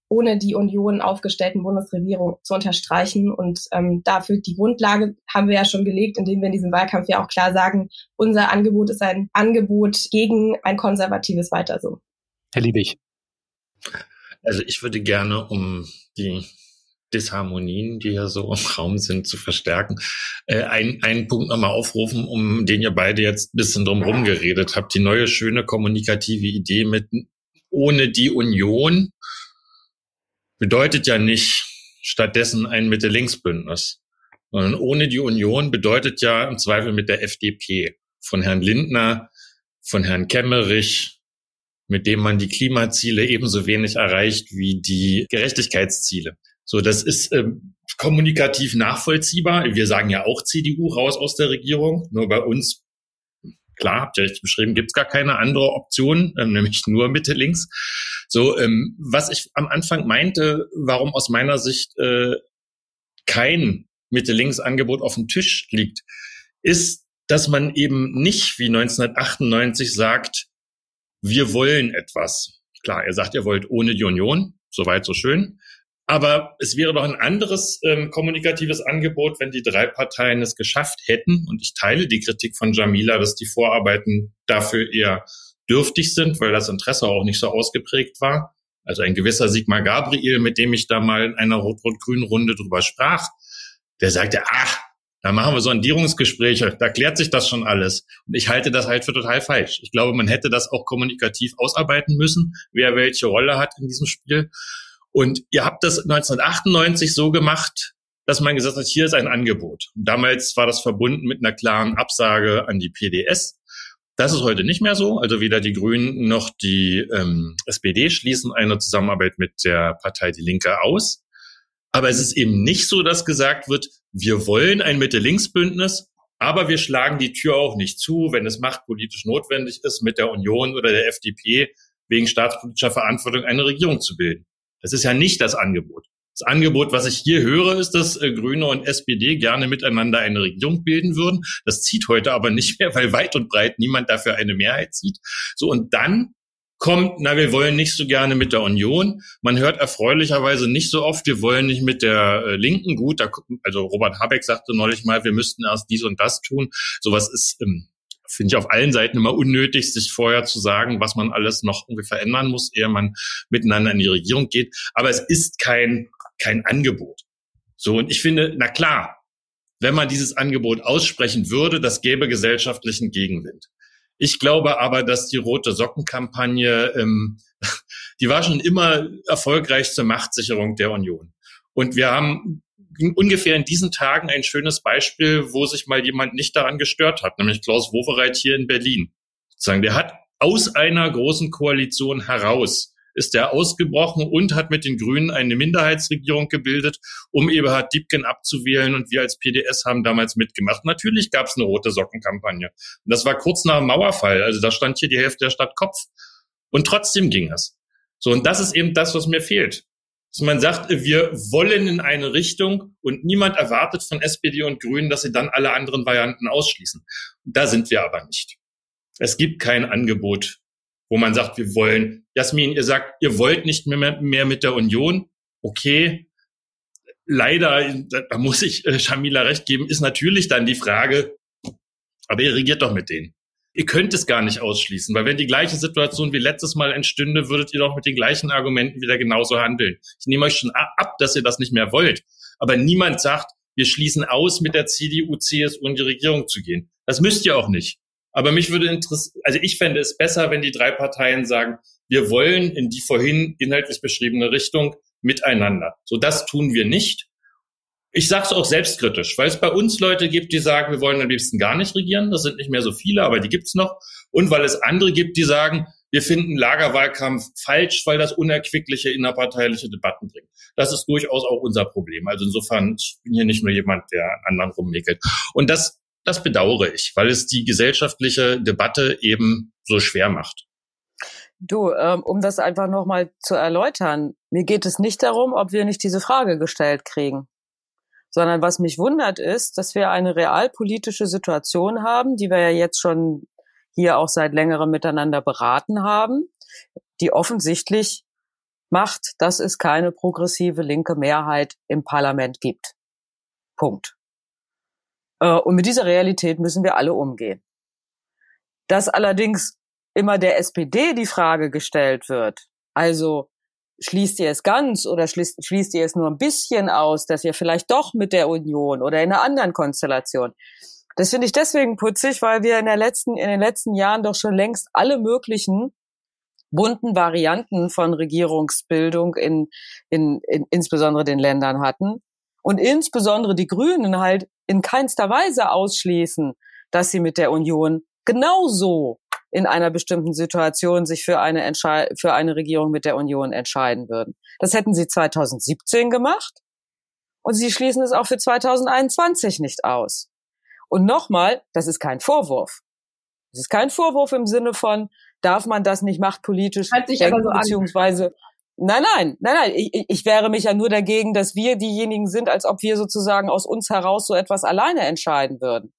ohne die Union aufgestellten Bundesregierung zu unterstreichen. Und ähm, dafür die Grundlage haben wir ja schon gelegt, indem wir in diesem Wahlkampf ja auch klar sagen, unser Angebot ist ein Angebot gegen ein konservatives Weiter-so. Herr Liebig. Also ich würde gerne, um die Disharmonien, die ja so im Raum sind, zu verstärken, äh, ein, einen Punkt nochmal aufrufen, um den ihr beide jetzt ein bisschen drum herum geredet habt. Die neue, schöne, kommunikative Idee mit ohne die Union bedeutet ja nicht stattdessen ein Mitte-Links-Bündnis. Und ohne die Union bedeutet ja im Zweifel mit der F D P von Herrn Lindner, von Herrn Kemmerich, mit dem man die Klimaziele ebenso wenig erreicht wie die Gerechtigkeitsziele. So, das ist äh, kommunikativ nachvollziehbar. Wir sagen ja auch C D U raus aus der Regierung. Nur bei uns, klar, habt ihr richtig beschrieben, gibt's gar keine andere Option, ähm, nämlich nur Mitte-Links. So, ähm, was ich am Anfang meinte, warum aus meiner Sicht äh, kein Mitte-Links-Angebot auf dem Tisch liegt, ist, dass man eben nicht wie neunzehnhundertachtundneunzig sagt, wir wollen etwas. Klar, ihr sagt, ihr wollt ohne die Union, soweit so schön. Aber es wäre doch ein anderes ähm, kommunikatives Angebot, wenn die drei Parteien es geschafft hätten. Und ich teile die Kritik von Jamila, dass die Vorarbeiten dafür eher dürftig sind, weil das Interesse auch nicht so ausgeprägt war. Also ein gewisser Sigmar Gabriel, mit dem ich da mal in einer rot-rot-grünen Runde drüber sprach, der sagte, ach, da machen wir Sondierungsgespräche, da klärt sich das schon alles. Und ich halte das halt für total falsch. Ich glaube, man hätte das auch kommunikativ ausarbeiten müssen, wer welche Rolle hat in diesem Spiel. Und ihr habt das neunzehnhundertachtundneunzig so gemacht, dass man gesagt hat, hier ist ein Angebot. Und damals war das verbunden mit einer klaren Absage an die P D S. Das ist heute nicht mehr so. Also weder die Grünen noch die ähm, S P D schließen eine Zusammenarbeit mit der Partei Die Linke aus. Aber es ist eben nicht so, dass gesagt wird, wir wollen ein Mitte-Links-Bündnis, aber wir schlagen die Tür auch nicht zu, wenn es machtpolitisch notwendig ist, mit der Union oder der F D P wegen staatspolitischer Verantwortung eine Regierung zu bilden. Das ist ja nicht das Angebot. Das Angebot, was ich hier höre, ist, dass äh, Grüne und S P D gerne miteinander eine Regierung bilden würden. Das zieht heute aber nicht mehr, weil weit und breit niemand dafür eine Mehrheit zieht. So, und dann kommt, na, wir wollen nicht so gerne mit der Union. Man hört erfreulicherweise nicht so oft, wir wollen nicht mit der äh, Linken. Gut, da, also Robert Habeck sagte neulich mal, wir müssten erst dies und das tun. Sowas ist, ähm, finde ich, auf allen Seiten immer unnötig, sich vorher zu sagen, was man alles noch irgendwie verändern muss, ehe man miteinander in die Regierung geht. Aber es ist kein kein Angebot. So, und ich finde, na klar, wenn man dieses Angebot aussprechen würde, das gäbe gesellschaftlichen Gegenwind. Ich glaube aber, dass die Rote-Socken-Kampagne, ähm, die war schon immer erfolgreich zur Machtsicherung der Union. Und wir haben ungefähr in diesen Tagen ein schönes Beispiel, wo sich mal jemand nicht daran gestört hat, nämlich Klaus Wowereit hier in Berlin. Sozusagen, der hat aus einer großen Koalition heraus ist der ausgebrochen und hat mit den Grünen eine Minderheitsregierung gebildet, um Eberhard Diepgen abzuwählen. Und wir als P D S haben damals mitgemacht. Natürlich gab es eine Rote-Socken-Kampagne. Und das war kurz nach dem Mauerfall. Also da stand hier die Hälfte der Stadt Kopf. Und trotzdem ging es. So, und das ist eben das, was mir fehlt. Dass man sagt, wir wollen in eine Richtung und niemand erwartet von S P D und Grünen, dass sie dann alle anderen Varianten ausschließen. Da sind wir aber nicht. Es gibt kein Angebot, wo man sagt, wir wollen, Jasmin, ihr sagt, ihr wollt nicht mehr, mehr mit der Union. Okay, leider, da, da muss ich äh, Jamila recht geben, ist natürlich dann die Frage, aber ihr regiert doch mit denen. Ihr könnt es gar nicht ausschließen, weil wenn die gleiche Situation wie letztes Mal entstünde, würdet ihr doch mit den gleichen Argumenten wieder genauso handeln. Ich nehme euch schon ab, dass ihr das nicht mehr wollt. Aber niemand sagt, wir schließen aus, mit der C D U, C S U in die Regierung zu gehen. Das müsst ihr auch nicht. Aber mich würde interessieren, also ich fände es besser, wenn die drei Parteien sagen, wir wollen in die vorhin inhaltlich beschriebene Richtung miteinander. So, das tun wir nicht. Ich sage es auch selbstkritisch, weil es bei uns Leute gibt, die sagen, wir wollen am liebsten gar nicht regieren. Das sind nicht mehr so viele, aber die gibt's noch. Und weil es andere gibt, die sagen, wir finden Lagerwahlkampf falsch, weil das unerquickliche innerparteiliche Debatten bringt. Das ist durchaus auch unser Problem. Also insofern, ich bin hier nicht nur jemand, der anderen rummäkelt. Und das Das bedauere ich, weil es die gesellschaftliche Debatte eben so schwer macht. Du, ähm, um das einfach nochmal zu erläutern, mir geht es nicht darum, ob wir nicht diese Frage gestellt kriegen, sondern was mich wundert ist, dass wir eine realpolitische Situation haben, die wir ja jetzt schon hier auch seit längerem miteinander beraten haben, die offensichtlich macht, dass es keine progressive linke Mehrheit im Parlament gibt. Punkt. Äh, und mit dieser Realität müssen wir alle umgehen. Dass allerdings immer der S P D die Frage gestellt wird, also schließt ihr es ganz oder schließt, schließt ihr es nur ein bisschen aus, dass ihr vielleicht doch mit der Union oder in einer anderen Konstellation. Das finde ich deswegen putzig, weil wir in der letzten, in den letzten Jahren doch schon längst alle möglichen bunten Varianten von Regierungsbildung in, in, in insbesondere den Ländern hatten und insbesondere die Grünen halt in keinster Weise ausschließen, dass sie mit der Union genauso in einer bestimmten Situation sich für eine Entschei- für eine Regierung mit der Union entscheiden würden. Das hätten sie zweitausendsiebzehn gemacht und sie schließen es auch für zweitausendeinundzwanzig nicht aus. Und nochmal, das ist kein Vorwurf. Das ist kein Vorwurf im Sinne von, darf man das nicht machtpolitisch denken, so beziehungsweise... Nein, nein, nein, nein. Ich, ich wehre mich ja nur dagegen, dass wir diejenigen sind, als ob wir sozusagen aus uns heraus so etwas alleine entscheiden würden.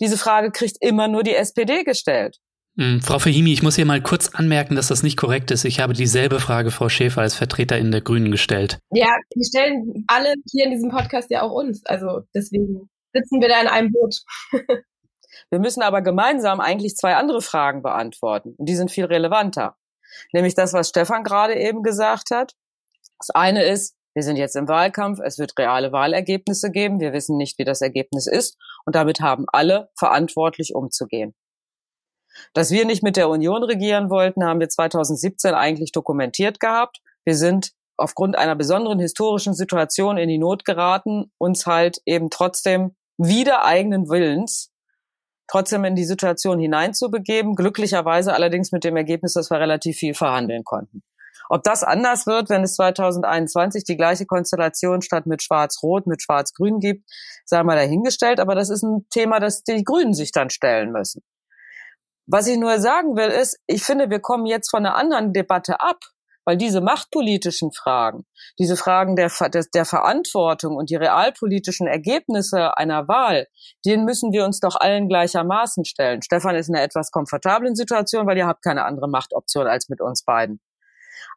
Diese Frage kriegt immer nur die S P D gestellt. Frau Fahimi, ich muss hier mal kurz anmerken, dass das nicht korrekt ist. Ich habe dieselbe Frage Frau Schäfer als Vertreterin der Grünen gestellt. Ja, die stellen alle hier in diesem Podcast ja auch uns. Also deswegen sitzen wir da in einem Boot. Wir müssen aber gemeinsam eigentlich zwei andere Fragen beantworten. Und die sind viel relevanter. Nämlich das, was Stefan gerade eben gesagt hat. Das eine ist, wir sind jetzt im Wahlkampf, es wird reale Wahlergebnisse geben. Wir wissen nicht, wie das Ergebnis ist. Und damit haben alle verantwortlich umzugehen. Dass wir nicht mit der Union regieren wollten, haben wir zweitausendsiebzehn eigentlich dokumentiert gehabt. Wir sind aufgrund einer besonderen historischen Situation in die Not geraten, uns halt eben trotzdem wider eigenen Willens trotzdem in die Situation hineinzubegeben. Glücklicherweise allerdings mit dem Ergebnis, dass wir relativ viel verhandeln konnten. Ob das anders wird, wenn es zweitausendeinundzwanzig die gleiche Konstellation statt mit Schwarz-Rot, mit Schwarz-Grün gibt, sei mal dahingestellt. Aber das ist ein Thema, das die Grünen sich dann stellen müssen. Was ich nur sagen will, ist, ich finde, wir kommen jetzt von einer anderen Debatte ab, weil diese machtpolitischen Fragen, diese Fragen der, der, der Verantwortung und die realpolitischen Ergebnisse einer Wahl, denen müssen wir uns doch allen gleichermaßen stellen. Stefan ist in einer etwas komfortablen Situation, weil ihr habt keine andere Machtoption als mit uns beiden.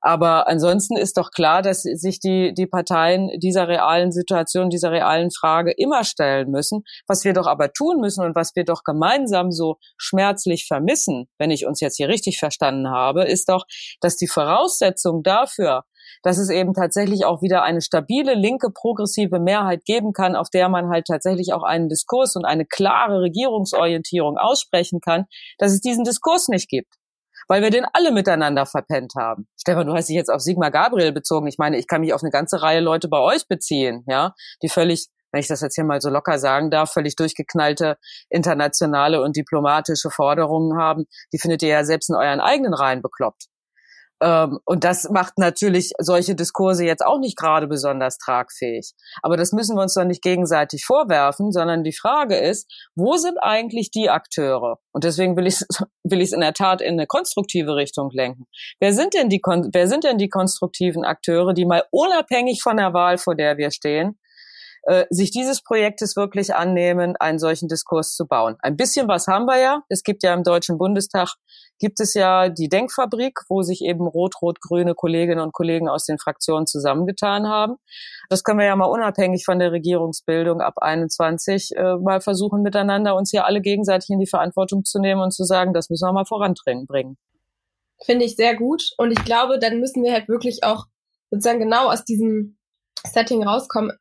Aber ansonsten ist doch klar, dass sich die, die Parteien dieser realen Situation, dieser realen Frage immer stellen müssen. Was wir doch aber tun müssen und was wir doch gemeinsam so schmerzlich vermissen, wenn ich uns jetzt hier richtig verstanden habe, ist doch, dass die Voraussetzung dafür, dass es eben tatsächlich auch wieder eine stabile, linke, progressive Mehrheit geben kann, auf der man halt tatsächlich auch einen Diskurs und eine klare Regierungsorientierung aussprechen kann, dass es diesen Diskurs nicht gibt. Weil wir den alle miteinander verpennt haben. Stefan, du hast dich jetzt auf Sigmar Gabriel bezogen. Ich meine, ich kann mich auf eine ganze Reihe Leute bei euch beziehen, ja, die völlig, wenn ich das jetzt hier mal so locker sagen darf, völlig durchgeknallte internationale und diplomatische Forderungen haben. Die findet ihr ja selbst in euren eigenen Reihen bekloppt. Ähm, und das macht natürlich solche Diskurse jetzt auch nicht gerade besonders tragfähig. Aber das müssen wir uns doch nicht gegenseitig vorwerfen, sondern die Frage ist, wo sind eigentlich die Akteure? Und deswegen will ich will ich in der Tat in eine konstruktive Richtung lenken. Wer sind denn die wer sind denn die konstruktiven Akteure, die mal unabhängig von der Wahl, vor der wir stehen, äh, sich dieses Projektes wirklich annehmen, einen solchen Diskurs zu bauen? Ein bisschen was haben wir ja. Es gibt ja im Deutschen Bundestag gibt es ja die Denkfabrik, wo sich eben rot-rot-grüne Kolleginnen und Kollegen aus den Fraktionen zusammengetan haben. Das können wir ja mal unabhängig von der Regierungsbildung ab einundzwanzig äh, mal versuchen, miteinander uns hier alle gegenseitig in die Verantwortung zu nehmen und zu sagen, das müssen wir mal voranbringen. Finde ich sehr gut. Und ich glaube, dann müssen wir halt wirklich auch sozusagen genau aus diesem Setting rauskommen,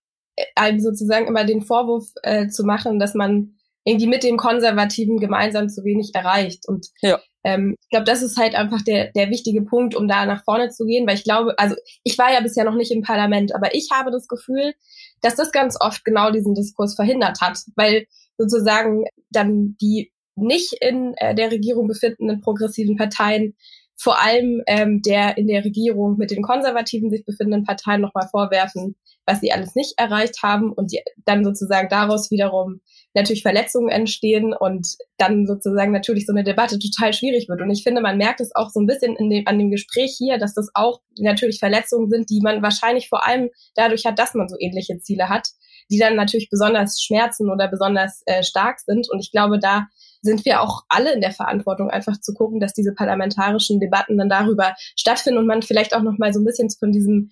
einem sozusagen immer den Vorwurf äh, zu machen, dass man irgendwie mit den Konservativen gemeinsam zu wenig erreicht. Und ja. ähm, ich glaube, das ist halt einfach der der wichtige Punkt, um da nach vorne zu gehen, weil ich glaube, also ich war ja bisher noch nicht im Parlament, aber ich habe das Gefühl, dass das ganz oft genau diesen Diskurs verhindert hat, weil sozusagen dann die nicht in äh, der Regierung befindenden progressiven Parteien vor allem ähm, der in der Regierung mit den konservativen sich befindenden Parteien nochmal vorwerfen, was sie alles nicht erreicht haben und die, dann sozusagen daraus wiederum natürlich Verletzungen entstehen und dann sozusagen natürlich so eine Debatte total schwierig wird. Und ich finde, man merkt es auch so ein bisschen in dem, an dem Gespräch hier, dass das auch natürlich Verletzungen sind, die man wahrscheinlich vor allem dadurch hat, dass man so ähnliche Ziele hat, die dann natürlich besonders schmerzen oder besonders äh, stark sind. Und ich glaube, da sind wir auch alle in der Verantwortung, einfach zu gucken, dass diese parlamentarischen Debatten dann darüber stattfinden und man vielleicht auch nochmal so ein bisschen von diesem,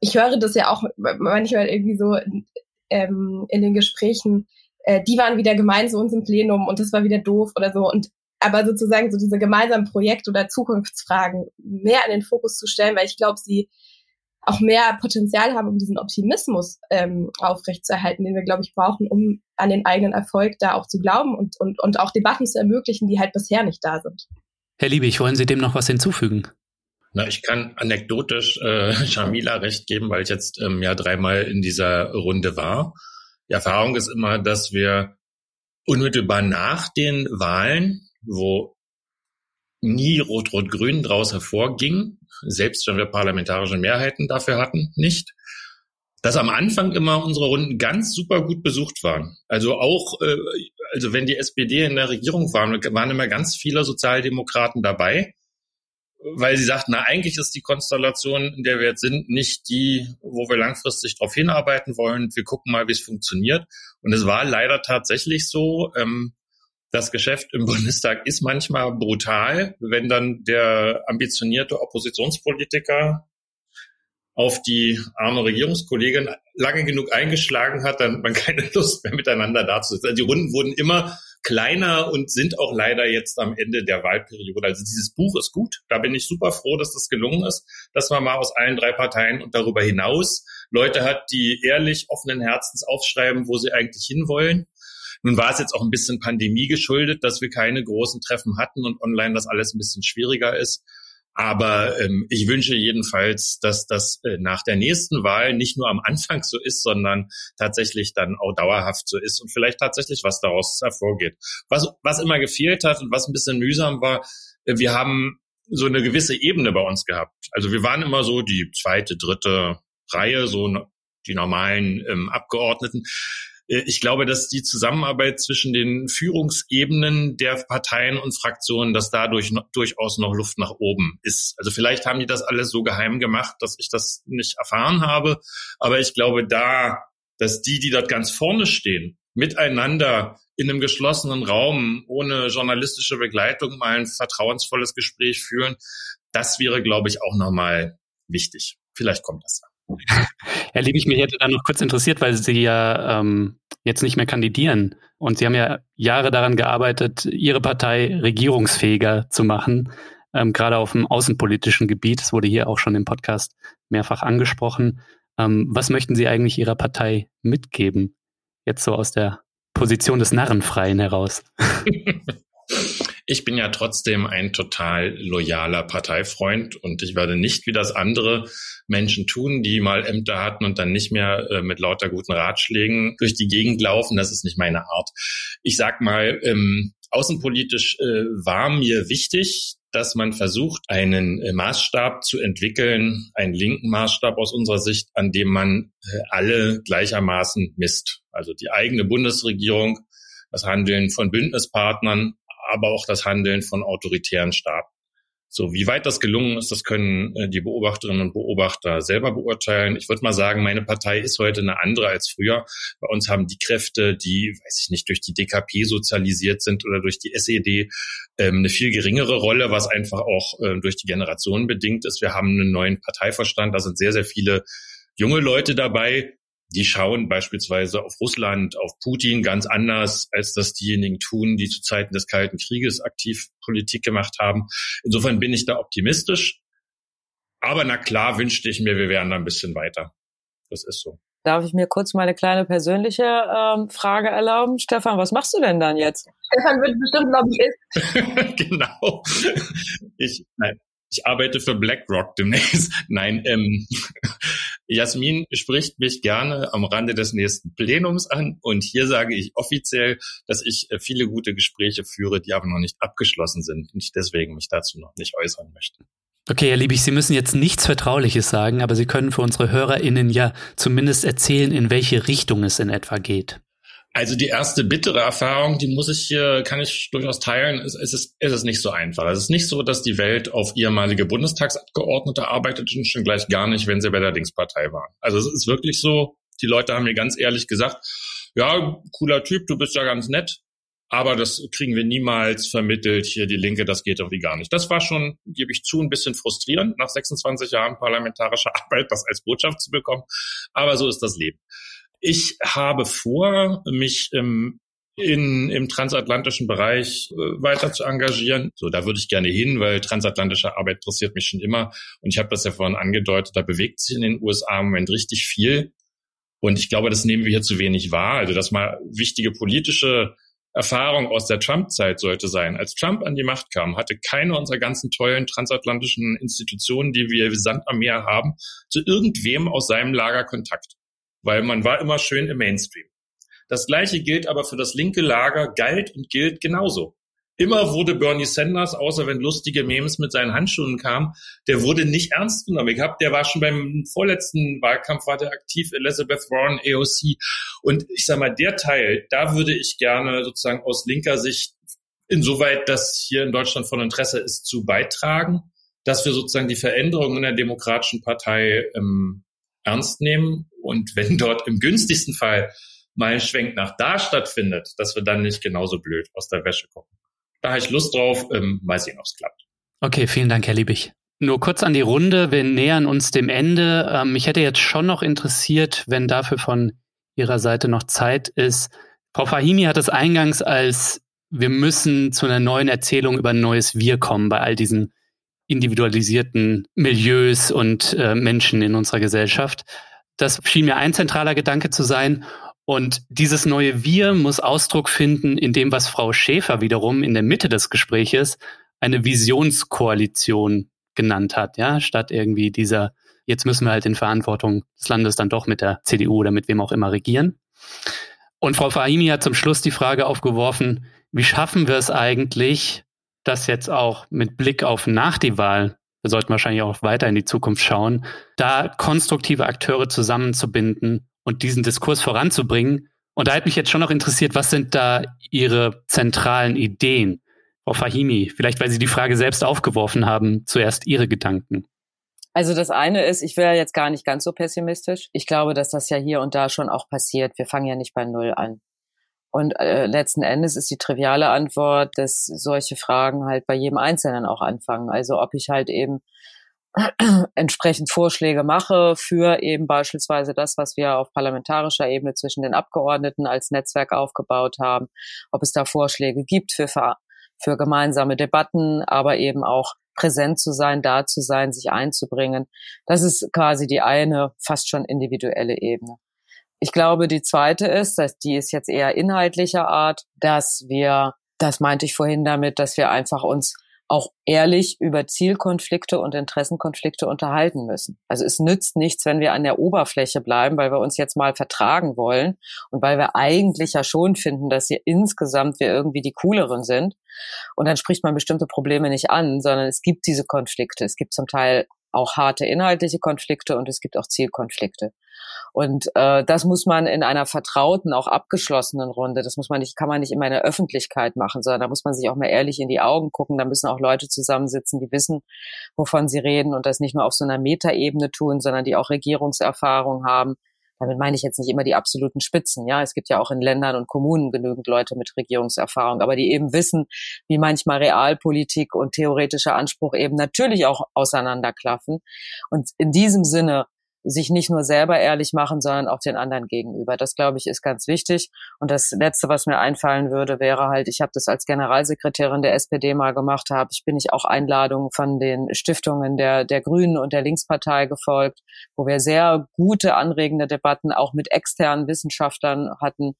ich höre das ja auch manchmal irgendwie so ähm, in den Gesprächen, äh, die waren wieder gemein zu uns im Plenum und das war wieder doof oder so. Und aber sozusagen so diese gemeinsamen Projekt- oder Zukunftsfragen mehr in den Fokus zu stellen, weil ich glaube, sie auch mehr Potenzial haben, um diesen Optimismus ähm, aufrechtzuerhalten, den wir, glaube ich, brauchen, um an den eigenen Erfolg da auch zu glauben und, und, und auch Debatten zu ermöglichen, die halt bisher nicht da sind. Herr Liebig, wollen Sie dem noch was hinzufügen? Na, ich kann anekdotisch äh, Jamila recht geben, weil ich jetzt ähm, ja dreimal in dieser Runde war. Die Erfahrung ist immer, dass wir unmittelbar nach den Wahlen, wo nie Rot-Rot-Grün draus hervorging, selbst wenn wir parlamentarische Mehrheiten dafür hatten, nicht, dass am Anfang immer unsere Runden ganz super gut besucht waren. Also auch, äh, also wenn die S P D in der Regierung war, waren immer ganz viele Sozialdemokraten dabei, weil sie sagten, na eigentlich ist die Konstellation, in der wir jetzt sind, nicht die, wo wir langfristig drauf hinarbeiten wollen. Wir gucken mal, wie es funktioniert. Und es war leider tatsächlich so, ähm, das Geschäft im Bundestag ist manchmal brutal, wenn dann der ambitionierte Oppositionspolitiker auf die arme Regierungskollegin lange genug eingeschlagen hat, dann hat man keine Lust mehr miteinander dazusitzen. Also die Runden wurden immer kleiner und sind auch leider jetzt am Ende der Wahlperiode. Also dieses Buch ist gut, da bin ich super froh, dass das gelungen ist, dass man mal aus allen drei Parteien und darüber hinaus Leute hat, die ehrlich offenen Herzens aufschreiben, wo sie eigentlich hinwollen. Nun war es jetzt auch ein bisschen Pandemie geschuldet, dass wir keine großen Treffen hatten und online das alles ein bisschen schwieriger ist. Aber ähm, ich wünsche jedenfalls, dass das äh, nach der nächsten Wahl nicht nur am Anfang so ist, sondern tatsächlich dann auch dauerhaft so ist und vielleicht tatsächlich was daraus hervorgeht. Was, was immer gefehlt hat und was ein bisschen mühsam war, äh, wir haben so eine gewisse Ebene bei uns gehabt. Also wir waren immer so die zweite, dritte Reihe, so no- die normalen ähm, Abgeordneten. Ich glaube, dass die Zusammenarbeit zwischen den Führungsebenen der Parteien und Fraktionen, dass dadurch no, durchaus noch Luft nach oben ist. Also vielleicht haben die das alles so geheim gemacht, dass ich das nicht erfahren habe. Aber ich glaube da, dass die, die dort ganz vorne stehen, miteinander in einem geschlossenen Raum ohne journalistische Begleitung mal ein vertrauensvolles Gespräch führen, das wäre, glaube ich, auch nochmal wichtig. Vielleicht kommt das an. Herr Liebig, mich hätte da noch kurz interessiert, weil Sie ja ähm, jetzt nicht mehr kandidieren und Sie haben ja Jahre daran gearbeitet, Ihre Partei regierungsfähiger zu machen, ähm, gerade auf dem außenpolitischen Gebiet. Das wurde hier auch schon im Podcast mehrfach angesprochen. Ähm, was möchten Sie eigentlich Ihrer Partei mitgeben, jetzt so aus der Position des Narrenfreien heraus? Ich bin ja trotzdem ein total loyaler Parteifreund und ich werde nicht, wie das andere Menschen tun, die mal Ämter hatten und dann nicht mehr äh, mit lauter guten Ratschlägen durch die Gegend laufen. Das ist nicht meine Art. Ich sag mal, ähm, außenpolitisch äh, war mir wichtig, dass man versucht, einen äh, Maßstab zu entwickeln, einen linken Maßstab aus unserer Sicht, an dem man äh, alle gleichermaßen misst. Also die eigene Bundesregierung, das Handeln von Bündnispartnern, aber auch das Handeln von autoritären Staaten. So, wie weit das gelungen ist, das können äh, die Beobachterinnen und Beobachter selber beurteilen. Ich würde mal sagen, meine Partei ist heute eine andere als früher. Bei uns haben die Kräfte, die, weiß ich nicht, durch die D K P sozialisiert sind oder durch die S E D, ähm, eine viel geringere Rolle, was einfach auch äh, durch die Generation bedingt ist. Wir haben einen neuen Parteivorstand, da sind sehr, sehr viele junge Leute dabei. Die schauen beispielsweise auf Russland, auf Putin ganz anders, als das diejenigen tun, die zu Zeiten des Kalten Krieges aktiv Politik gemacht haben. Insofern bin ich da optimistisch. Aber na klar wünschte ich mir, wir wären da ein bisschen weiter. Das ist so. Darf ich mir kurz meine kleine persönliche ähm, Frage erlauben? Stefan, was machst du denn dann jetzt? Stefan wird bestimmt Lobbyist. Genau. Ich, nein, ich arbeite für BlackRock demnächst. Nein, ähm... Jasmin spricht mich gerne am Rande des nächsten Plenums an und hier sage ich offiziell, dass ich viele gute Gespräche führe, die aber noch nicht abgeschlossen sind und ich deswegen mich dazu noch nicht äußern möchte. Okay, Herr Liebig, Sie müssen jetzt nichts Vertrauliches sagen, aber Sie können für unsere HörerInnen ja zumindest erzählen, in welche Richtung es in etwa geht. Also die erste bittere Erfahrung, die muss ich hier, kann ich durchaus teilen, es, es, ist, es ist nicht so einfach. Es ist nicht so, dass die Welt auf ehemalige Bundestagsabgeordnete arbeitet und schon gleich gar nicht, wenn sie bei der Linkspartei waren. Also es ist wirklich so, die Leute haben mir ganz ehrlich gesagt, ja, cooler Typ, du bist ja ganz nett, aber das kriegen wir niemals vermittelt, hier die Linke, das geht doch wie gar nicht. Das war schon, gebe ich zu, ein bisschen frustrierend, nach sechsundzwanzig Jahren parlamentarischer Arbeit das als Botschaft zu bekommen, aber so ist das Leben. Ich habe vor, mich im, in, im transatlantischen Bereich weiter zu engagieren. So, da würde ich gerne hin, weil transatlantische Arbeit interessiert mich schon immer. Und ich habe das ja vorhin angedeutet, da bewegt sich in den U S A im Moment richtig viel. Und ich glaube, das nehmen wir hier zu wenig wahr. Also das mal wichtige politische Erfahrung aus der Trump-Zeit sollte sein. Als Trump an die Macht kam, hatte keine unserer ganzen tollen transatlantischen Institutionen, die wir Sand am Meer haben, zu irgendwem aus seinem Lager Kontakt. Weil man war immer schön im Mainstream. Das Gleiche gilt aber für das linke Lager, galt und gilt genauso. Immer wurde Bernie Sanders, außer wenn lustige Memes mit seinen Handschuhen kamen, der wurde nicht ernst genommen. Ich hab, der war schon beim vorletzten Wahlkampf, war der aktiv, Elizabeth Warren, A O C. Und ich sag mal, der Teil, da würde ich gerne sozusagen aus linker Sicht, insoweit das hier in Deutschland von Interesse ist, zu beitragen, dass wir sozusagen die Veränderungen in der Demokratischen Partei ähm, ernst nehmen und wenn dort im günstigsten Fall mal ein Schwenk nach da stattfindet, dass wir dann nicht genauso blöd aus der Wäsche gucken. Da habe ich Lust drauf, ähm, mal sehen, ob es klappt. Okay, vielen Dank, Herr Liebig. Nur kurz an die Runde, wir nähern uns dem Ende. Ähm, mich hätte jetzt schon noch interessiert, wenn dafür von Ihrer Seite noch Zeit ist. Frau Fahimi hat es eingangs als, wir müssen zu einer neuen Erzählung über ein neues Wir kommen bei all diesen individualisierten Milieus und äh, Menschen in unserer Gesellschaft. Das schien mir ein zentraler Gedanke zu sein. Und dieses neue Wir muss Ausdruck finden in dem, was Frau Schäfer wiederum in der Mitte des Gespräches eine Visionskoalition genannt hat. Ja, statt irgendwie dieser, jetzt müssen wir halt in Verantwortung des Landes dann doch mit der C D U oder mit wem auch immer regieren. Und Frau Fahimi hat zum Schluss die Frage aufgeworfen, wie schaffen wir es eigentlich, das jetzt auch mit Blick auf nach die Wahl, wir sollten wahrscheinlich auch weiter in die Zukunft schauen, da konstruktive Akteure zusammenzubinden und diesen Diskurs voranzubringen. Und da hätte mich jetzt schon noch interessiert, was sind da Ihre zentralen Ideen? Frau Fahimi, vielleicht, weil Sie die Frage selbst aufgeworfen haben, zuerst Ihre Gedanken. Also das eine ist, ich wäre jetzt gar nicht ganz so pessimistisch. Ich glaube, dass das ja hier und da schon auch passiert. Wir fangen ja nicht bei Null an. Und äh, letzten Endes ist die triviale Antwort, dass solche Fragen halt bei jedem Einzelnen auch anfangen. Also ob ich halt eben entsprechend Vorschläge mache für eben beispielsweise das, was wir auf parlamentarischer Ebene zwischen den Abgeordneten als Netzwerk aufgebaut haben, ob es da Vorschläge gibt für, für gemeinsame Debatten, aber eben auch präsent zu sein, da zu sein, sich einzubringen. Das ist quasi die eine, fast schon individuelle Ebene. Ich glaube, die zweite ist, dass die ist jetzt eher inhaltlicher Art, dass wir, das meinte ich vorhin damit, dass wir einfach uns auch ehrlich über Zielkonflikte und Interessenkonflikte unterhalten müssen. Also es nützt nichts, wenn wir an der Oberfläche bleiben, weil wir uns jetzt mal vertragen wollen und weil wir eigentlich ja schon finden, dass wir insgesamt wir irgendwie die Cooleren sind. Und dann spricht man bestimmte Probleme nicht an, sondern es gibt diese Konflikte. Es gibt zum Teil auch harte inhaltliche Konflikte und es gibt auch Zielkonflikte. Und äh, das muss man in einer vertrauten, auch abgeschlossenen Runde, das muss man nicht, kann man nicht immer in der Öffentlichkeit machen, sondern da muss man sich auch mal ehrlich in die Augen gucken. Da müssen auch Leute zusammensitzen, die wissen, wovon sie reden und das nicht nur auf so einer Metaebene tun, sondern die auch Regierungserfahrung haben. Damit meine ich jetzt nicht immer die absoluten Spitzen. Ja, es gibt ja auch in Ländern und Kommunen genügend Leute mit Regierungserfahrung, aber die eben wissen, wie manchmal Realpolitik und theoretischer Anspruch eben natürlich auch auseinanderklaffen. Und in diesem Sinne sich nicht nur selber ehrlich machen, sondern auch den anderen gegenüber. Das, glaube ich, ist ganz wichtig. Und das Letzte, was mir einfallen würde, wäre halt, ich habe das als Generalsekretärin der S P D mal gemacht, habe ich bin ich auch Einladungen von den Stiftungen der der Grünen und der Linkspartei gefolgt, wo wir sehr gute, anregende Debatten auch mit externen Wissenschaftlern hatten.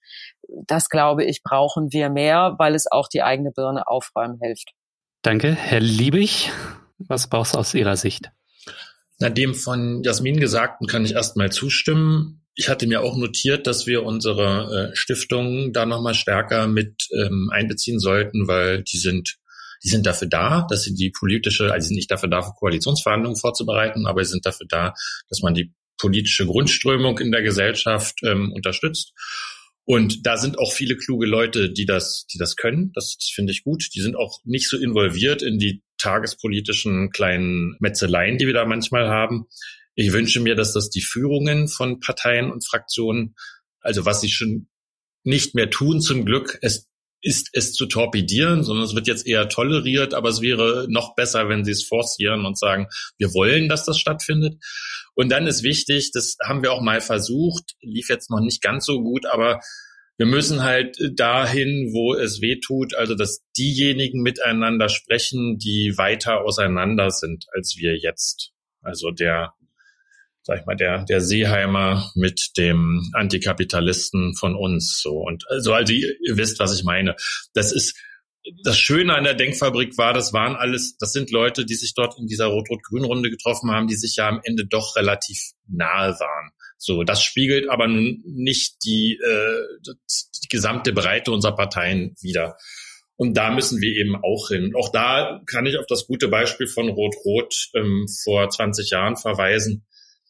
Das, glaube ich, brauchen wir mehr, weil es auch die eigene Birne aufräumen hilft. Danke. Herr Liebig, was brauchst du aus Ihrer Sicht? Na, dem von Jasmin Gesagten kann ich erstmal zustimmen. Ich hatte mir auch notiert, dass wir unsere äh, Stiftungen da nochmal stärker mit ähm, einbeziehen sollten, weil die sind die sind dafür da, dass sie die politische, also sie sind nicht dafür da, Koalitionsverhandlungen vorzubereiten, aber sie sind dafür da, dass man die politische Grundströmung in der Gesellschaft ähm, unterstützt. Und da sind auch viele kluge Leute, die das, die das können. Das, das finde ich gut. Die sind auch nicht so involviert in die tagespolitischen kleinen Metzeleien, die wir da manchmal haben. Ich wünsche mir, dass das die Führungen von Parteien und Fraktionen, also was sie schon nicht mehr tun, zum Glück, es ist es zu torpedieren, sondern es wird jetzt eher toleriert, aber es wäre noch besser, wenn sie es forcieren und sagen, wir wollen, dass das stattfindet. Und dann ist wichtig, das haben wir auch mal versucht, lief jetzt noch nicht ganz so gut, aber wir müssen halt dahin, wo es weh tut, also dass diejenigen miteinander sprechen, die weiter auseinander sind als wir jetzt. Also der, sag ich mal, der, der Seeheimer mit dem Antikapitalisten von uns, so. Und also, also ihr wisst, was ich meine. Das ist, das Schöne an der Denkfabrik war, das waren alles, das sind Leute, die sich dort in dieser Rot-Rot-Grün-Runde getroffen haben, die sich ja am Ende doch relativ nahe waren. So, das spiegelt aber nun nicht die, äh, die gesamte Breite unserer Parteien wider. Und da müssen wir eben auch hin. Auch da kann ich auf das gute Beispiel von Rot-Rot ähm, vor zwanzig Jahren verweisen.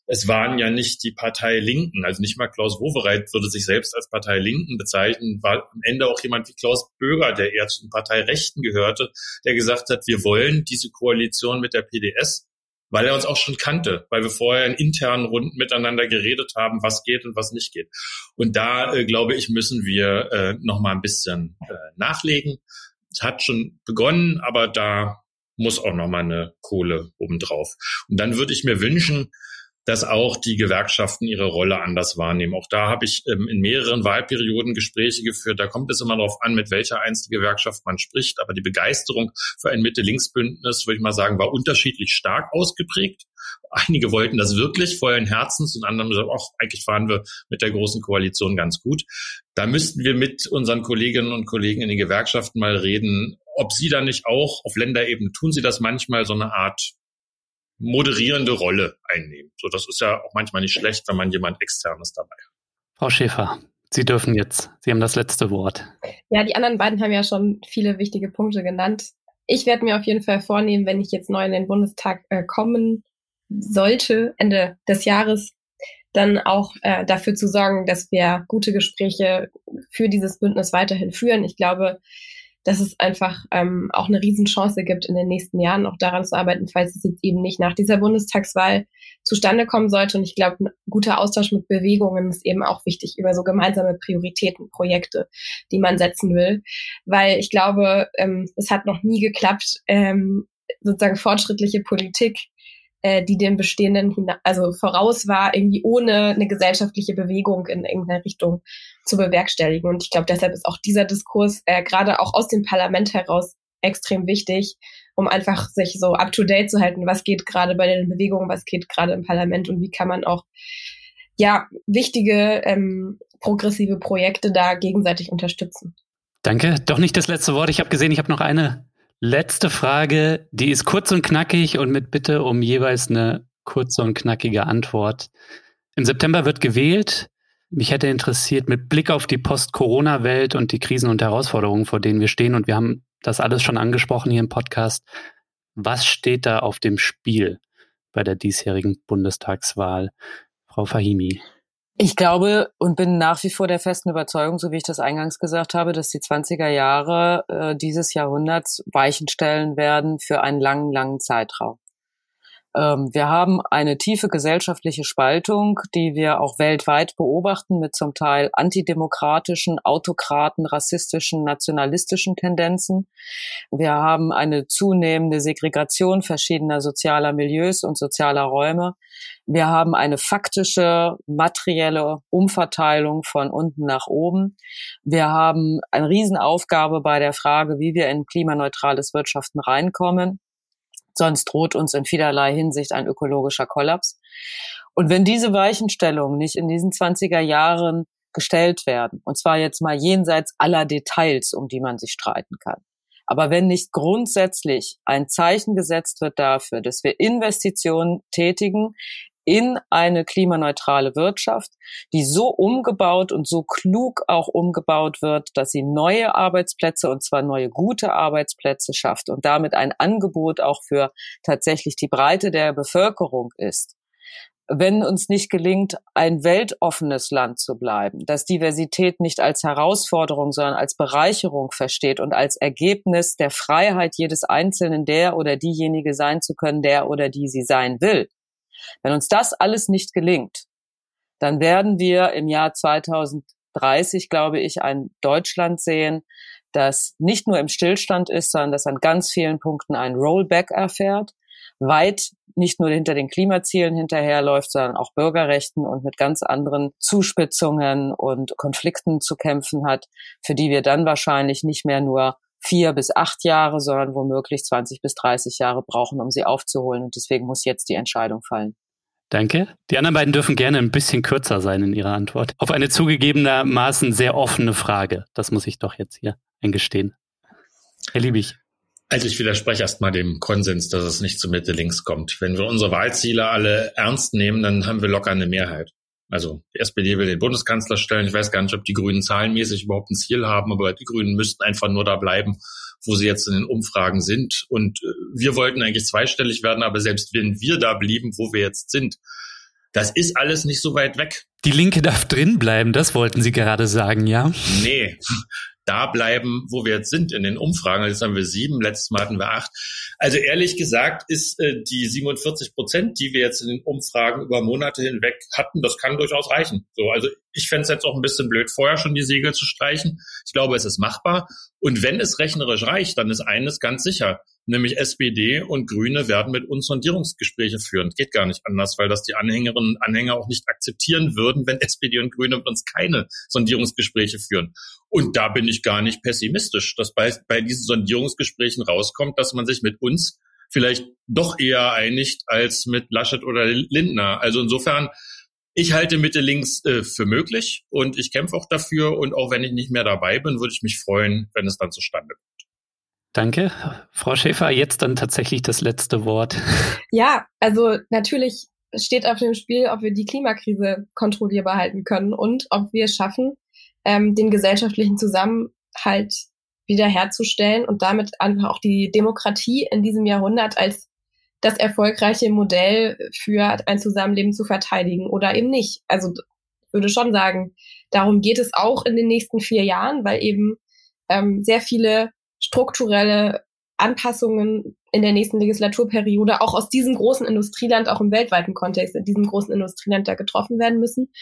Es waren ja nicht die Partei Linken, also nicht mal Klaus Wowereit würde sich selbst als Partei Linken bezeichnen, war am Ende auch jemand wie Klaus Böger, der eher zu den Partei Rechten gehörte, der gesagt hat, wir wollen diese Koalition mit der P D S, weil er uns auch schon kannte, weil wir vorher in internen Runden miteinander geredet haben, was geht und was nicht geht. Und da, äh, glaube ich, müssen wir äh, nochmal ein bisschen äh, nachlegen. Es hat schon begonnen, aber da muss auch nochmal eine Kohle obendrauf. Und dann würde ich mir wünschen, dass auch die Gewerkschaften ihre Rolle anders wahrnehmen. Auch da habe ich ähm, in mehreren Wahlperioden Gespräche geführt. Da kommt es immer darauf an, mit welcher einzelnen Gewerkschaft man spricht. Aber die Begeisterung für ein Mitte-Links-Bündnis, würde ich mal sagen, war unterschiedlich stark ausgeprägt. Einige wollten das wirklich, vollen Herzens, und andere haben gesagt, ach, eigentlich fahren wir mit der Großen Koalition ganz gut. Da müssten wir mit unseren Kolleginnen und Kollegen in den Gewerkschaften mal reden, ob sie da nicht auch, auf Länderebene tun sie das manchmal, so eine Art moderierende Rolle einnehmen. So, das ist ja auch manchmal nicht schlecht, wenn man jemand Externes dabei hat. Frau Schäfer, Sie dürfen jetzt. Sie haben das letzte Wort. Ja, die anderen beiden haben ja schon viele wichtige Punkte genannt. Ich werde mir auf jeden Fall vornehmen, wenn ich jetzt neu in den Bundestag äh, kommen sollte, Ende des Jahres, dann auch äh, dafür zu sorgen, dass wir gute Gespräche für dieses Bündnis weiterhin führen. Ich glaube, dass es einfach ähm, auch eine Riesenchance gibt, in den nächsten Jahren auch daran zu arbeiten, falls es jetzt eben nicht nach dieser Bundestagswahl zustande kommen sollte. Und ich glaube, ein guter Austausch mit Bewegungen ist eben auch wichtig über so gemeinsame Prioritäten, Projekte, die man setzen will. Weil ich glaube, ähm, es hat noch nie geklappt, ähm, sozusagen fortschrittliche Politik, äh, die dem Bestehenden hina- also voraus war, irgendwie ohne eine gesellschaftliche Bewegung in irgendeiner Richtung zu bewerkstelligen. Und ich glaube, deshalb ist auch dieser Diskurs äh, gerade auch aus dem Parlament heraus extrem wichtig, um einfach sich so up-to-date zu halten, was geht gerade bei den Bewegungen, was geht gerade im Parlament und wie kann man auch ja wichtige, ähm, progressive Projekte da gegenseitig unterstützen. Danke. Doch nicht das letzte Wort. Ich habe gesehen, ich habe noch eine letzte Frage. Die ist kurz und knackig und mit Bitte um jeweils eine kurze und knackige Antwort. Im September wird gewählt. Mich hätte interessiert, mit Blick auf die Post-Corona-Welt und die Krisen und Herausforderungen, vor denen wir stehen, und wir haben das alles schon angesprochen hier im Podcast, was steht da auf dem Spiel bei der diesjährigen Bundestagswahl? Frau Fahimi. Ich glaube und bin nach wie vor der festen Überzeugung, so wie ich das eingangs gesagt habe, dass die zwanziger Jahre äh, dieses Jahrhunderts Weichen stellen werden für einen langen, langen Zeitraum. Wir haben eine tiefe gesellschaftliche Spaltung, die wir auch weltweit beobachten, mit zum Teil antidemokratischen, autokraten, rassistischen, nationalistischen Tendenzen. Wir haben eine zunehmende Segregation verschiedener sozialer Milieus und sozialer Räume. Wir haben eine faktische, materielle Umverteilung von unten nach oben. Wir haben eine Riesenaufgabe bei der Frage, wie wir in klimaneutrales Wirtschaften reinkommen. Sonst droht uns in vielerlei Hinsicht ein ökologischer Kollaps. Und wenn diese Weichenstellungen nicht in diesen zwanziger Jahren gestellt werden, und zwar jetzt mal jenseits aller Details, um die man sich streiten kann, Aber wenn nicht grundsätzlich ein Zeichen gesetzt wird dafür, dass wir Investitionen tätigen in eine klimaneutrale Wirtschaft, die so umgebaut und so klug auch umgebaut wird, dass sie neue Arbeitsplätze, und zwar neue gute Arbeitsplätze, schafft und damit ein Angebot auch für tatsächlich die Breite der Bevölkerung ist. Wenn uns nicht gelingt, ein weltoffenes Land zu bleiben, das Diversität nicht als Herausforderung, sondern als Bereicherung versteht und als Ergebnis der Freiheit jedes Einzelnen, der oder diejenige sein zu können, der oder die sie sein will. Wenn uns das alles nicht gelingt, dann werden wir im Jahr zwanzig dreißig, glaube ich, ein Deutschland sehen, das nicht nur im Stillstand ist, sondern das an ganz vielen Punkten ein Rollback erfährt, weit nicht nur hinter den Klimazielen hinterherläuft, sondern auch Bürgerrechten und mit ganz anderen Zuspitzungen und Konflikten zu kämpfen hat, für die wir dann wahrscheinlich nicht mehr nur vier bis acht Jahre, sondern womöglich zwanzig bis dreißig Jahre brauchen, um sie aufzuholen. Und deswegen muss jetzt die Entscheidung fallen. Danke. Die anderen beiden dürfen gerne ein bisschen kürzer sein in ihrer Antwort. Auf eine zugegebenermaßen sehr offene Frage. Das muss ich doch jetzt hier eingestehen. Herr Liebig. Also ich widerspreche erstmal dem Konsens, dass es nicht zur Mitte links kommt. Wenn wir unsere Wahlziele alle ernst nehmen, dann haben wir locker eine Mehrheit. Also die S P D will den Bundeskanzler stellen. Ich weiß gar nicht, ob die Grünen zahlenmäßig überhaupt ein Ziel haben, aber die Grünen müssten einfach nur da bleiben, wo sie jetzt in den Umfragen sind. Und wir wollten eigentlich zweistellig werden, aber selbst wenn wir da blieben, wo wir jetzt sind, das ist alles nicht so weit weg. Die Linke darf drin bleiben, das wollten Sie gerade sagen, ja? Nee, da bleiben, wo wir jetzt sind in den Umfragen. Jetzt haben wir sieben, letztes Mal hatten wir acht. Also ehrlich gesagt ist äh, die siebenundvierzig Prozent, die wir jetzt in den Umfragen über Monate hinweg hatten, das kann durchaus reichen. So, also ich fände es jetzt auch ein bisschen blöd, vorher schon die Segel zu streichen. Ich glaube, es ist machbar. Und wenn es rechnerisch reicht, dann ist eines ganz sicher, nämlich S P D und Grüne werden mit uns Sondierungsgespräche führen. Geht gar nicht anders, weil das die Anhängerinnen und Anhänger auch nicht akzeptieren würden, wenn S P D und Grüne mit uns keine Sondierungsgespräche führen. Und da bin ich gar nicht pessimistisch, dass bei, bei diesen Sondierungsgesprächen rauskommt, dass man sich mit uns vielleicht doch eher einigt als mit Laschet oder Lindner. Also insofern, ich halte Mitte links äh, für möglich und ich kämpfe auch dafür. Und auch wenn ich nicht mehr dabei bin, würde ich mich freuen, wenn es dann zustande kommt. Danke. Frau Schäfer, jetzt dann tatsächlich das letzte Wort. Ja, also natürlich steht auf dem Spiel, ob wir die Klimakrise kontrollierbar halten können und ob wir es schaffen, den gesellschaftlichen Zusammenhalt wiederherzustellen und damit einfach auch die Demokratie in diesem Jahrhundert als das erfolgreiche Modell für ein Zusammenleben zu verteidigen oder eben nicht. Also ich würde schon sagen, darum geht es auch in den nächsten vier Jahren, weil eben ähm, sehr viele strukturelle Anpassungen in der nächsten Legislaturperiode auch aus diesem großen Industrieland, auch im weltweiten Kontext, in diesem großen Industrieland da getroffen werden müssen.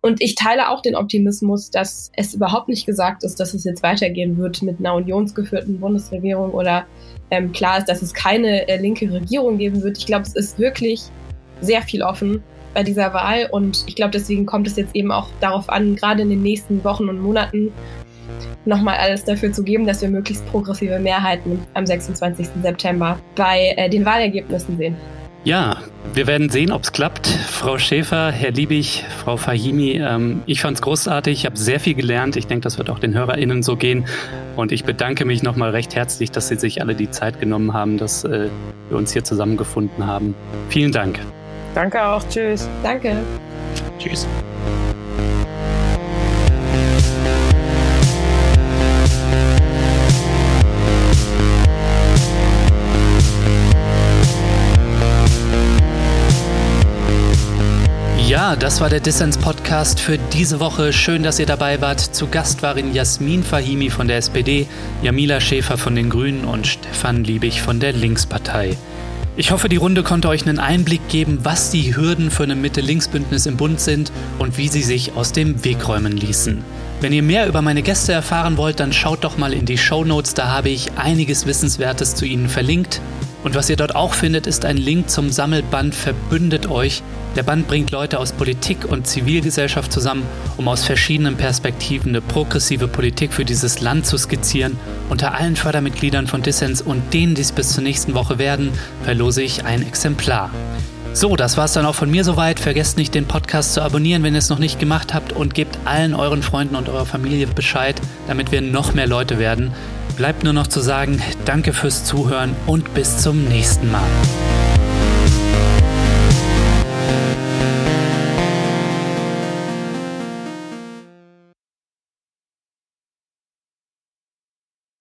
Und ich teile auch den Optimismus, dass es überhaupt nicht gesagt ist, dass es jetzt weitergehen wird mit einer unionsgeführten Bundesregierung oder ähm, klar ist, dass es keine äh, linke Regierung geben wird. Ich glaube, es ist wirklich sehr viel offen bei dieser Wahl und ich glaube, deswegen kommt es jetzt eben auch darauf an, gerade in den nächsten Wochen und Monaten nochmal alles dafür zu geben, dass wir möglichst progressive Mehrheiten am sechsundzwanzigsten September bei äh, den Wahlergebnissen sehen. Ja, wir werden sehen, ob es klappt. Frau Schäfer, Herr Liebig, Frau Fahimi, ähm, ich fand es großartig, ich habe sehr viel gelernt. Ich denke, das wird auch den HörerInnen so gehen. Und ich bedanke mich nochmal recht herzlich, dass Sie sich alle die Zeit genommen haben, dass äh, wir uns hier zusammengefunden haben. Vielen Dank. Danke auch. Tschüss. Danke. Tschüss. Ja, das war der Dissens-Podcast für diese Woche. Schön, dass ihr dabei wart. Zu Gast waren Jasmin Fahimi von der S P D, Jamila Schäfer von den Grünen und Stefan Liebig von der Linkspartei. Ich hoffe, die Runde konnte euch einen Einblick geben, was die Hürden für ein Mitte-Links-Bündnis im Bund sind und wie sie sich aus dem Weg räumen ließen. Wenn ihr mehr über meine Gäste erfahren wollt, dann schaut doch mal in die Shownotes, da habe ich einiges Wissenswertes zu ihnen verlinkt. Und was ihr dort auch findet, ist ein Link zum Sammelband Verbündet euch. Der Band bringt Leute aus Politik und Zivilgesellschaft zusammen, um aus verschiedenen Perspektiven eine progressive Politik für dieses Land zu skizzieren. Unter allen Fördermitgliedern von Dissens und denen, die es bis zur nächsten Woche werden, verlose ich ein Exemplar. So, das war's dann auch von mir soweit. Vergesst nicht, den Podcast zu abonnieren, wenn ihr es noch nicht gemacht habt, und gebt allen euren Freunden und eurer Familie Bescheid, damit wir noch mehr Leute werden. Bleibt nur noch zu sagen, danke fürs Zuhören und bis zum nächsten Mal.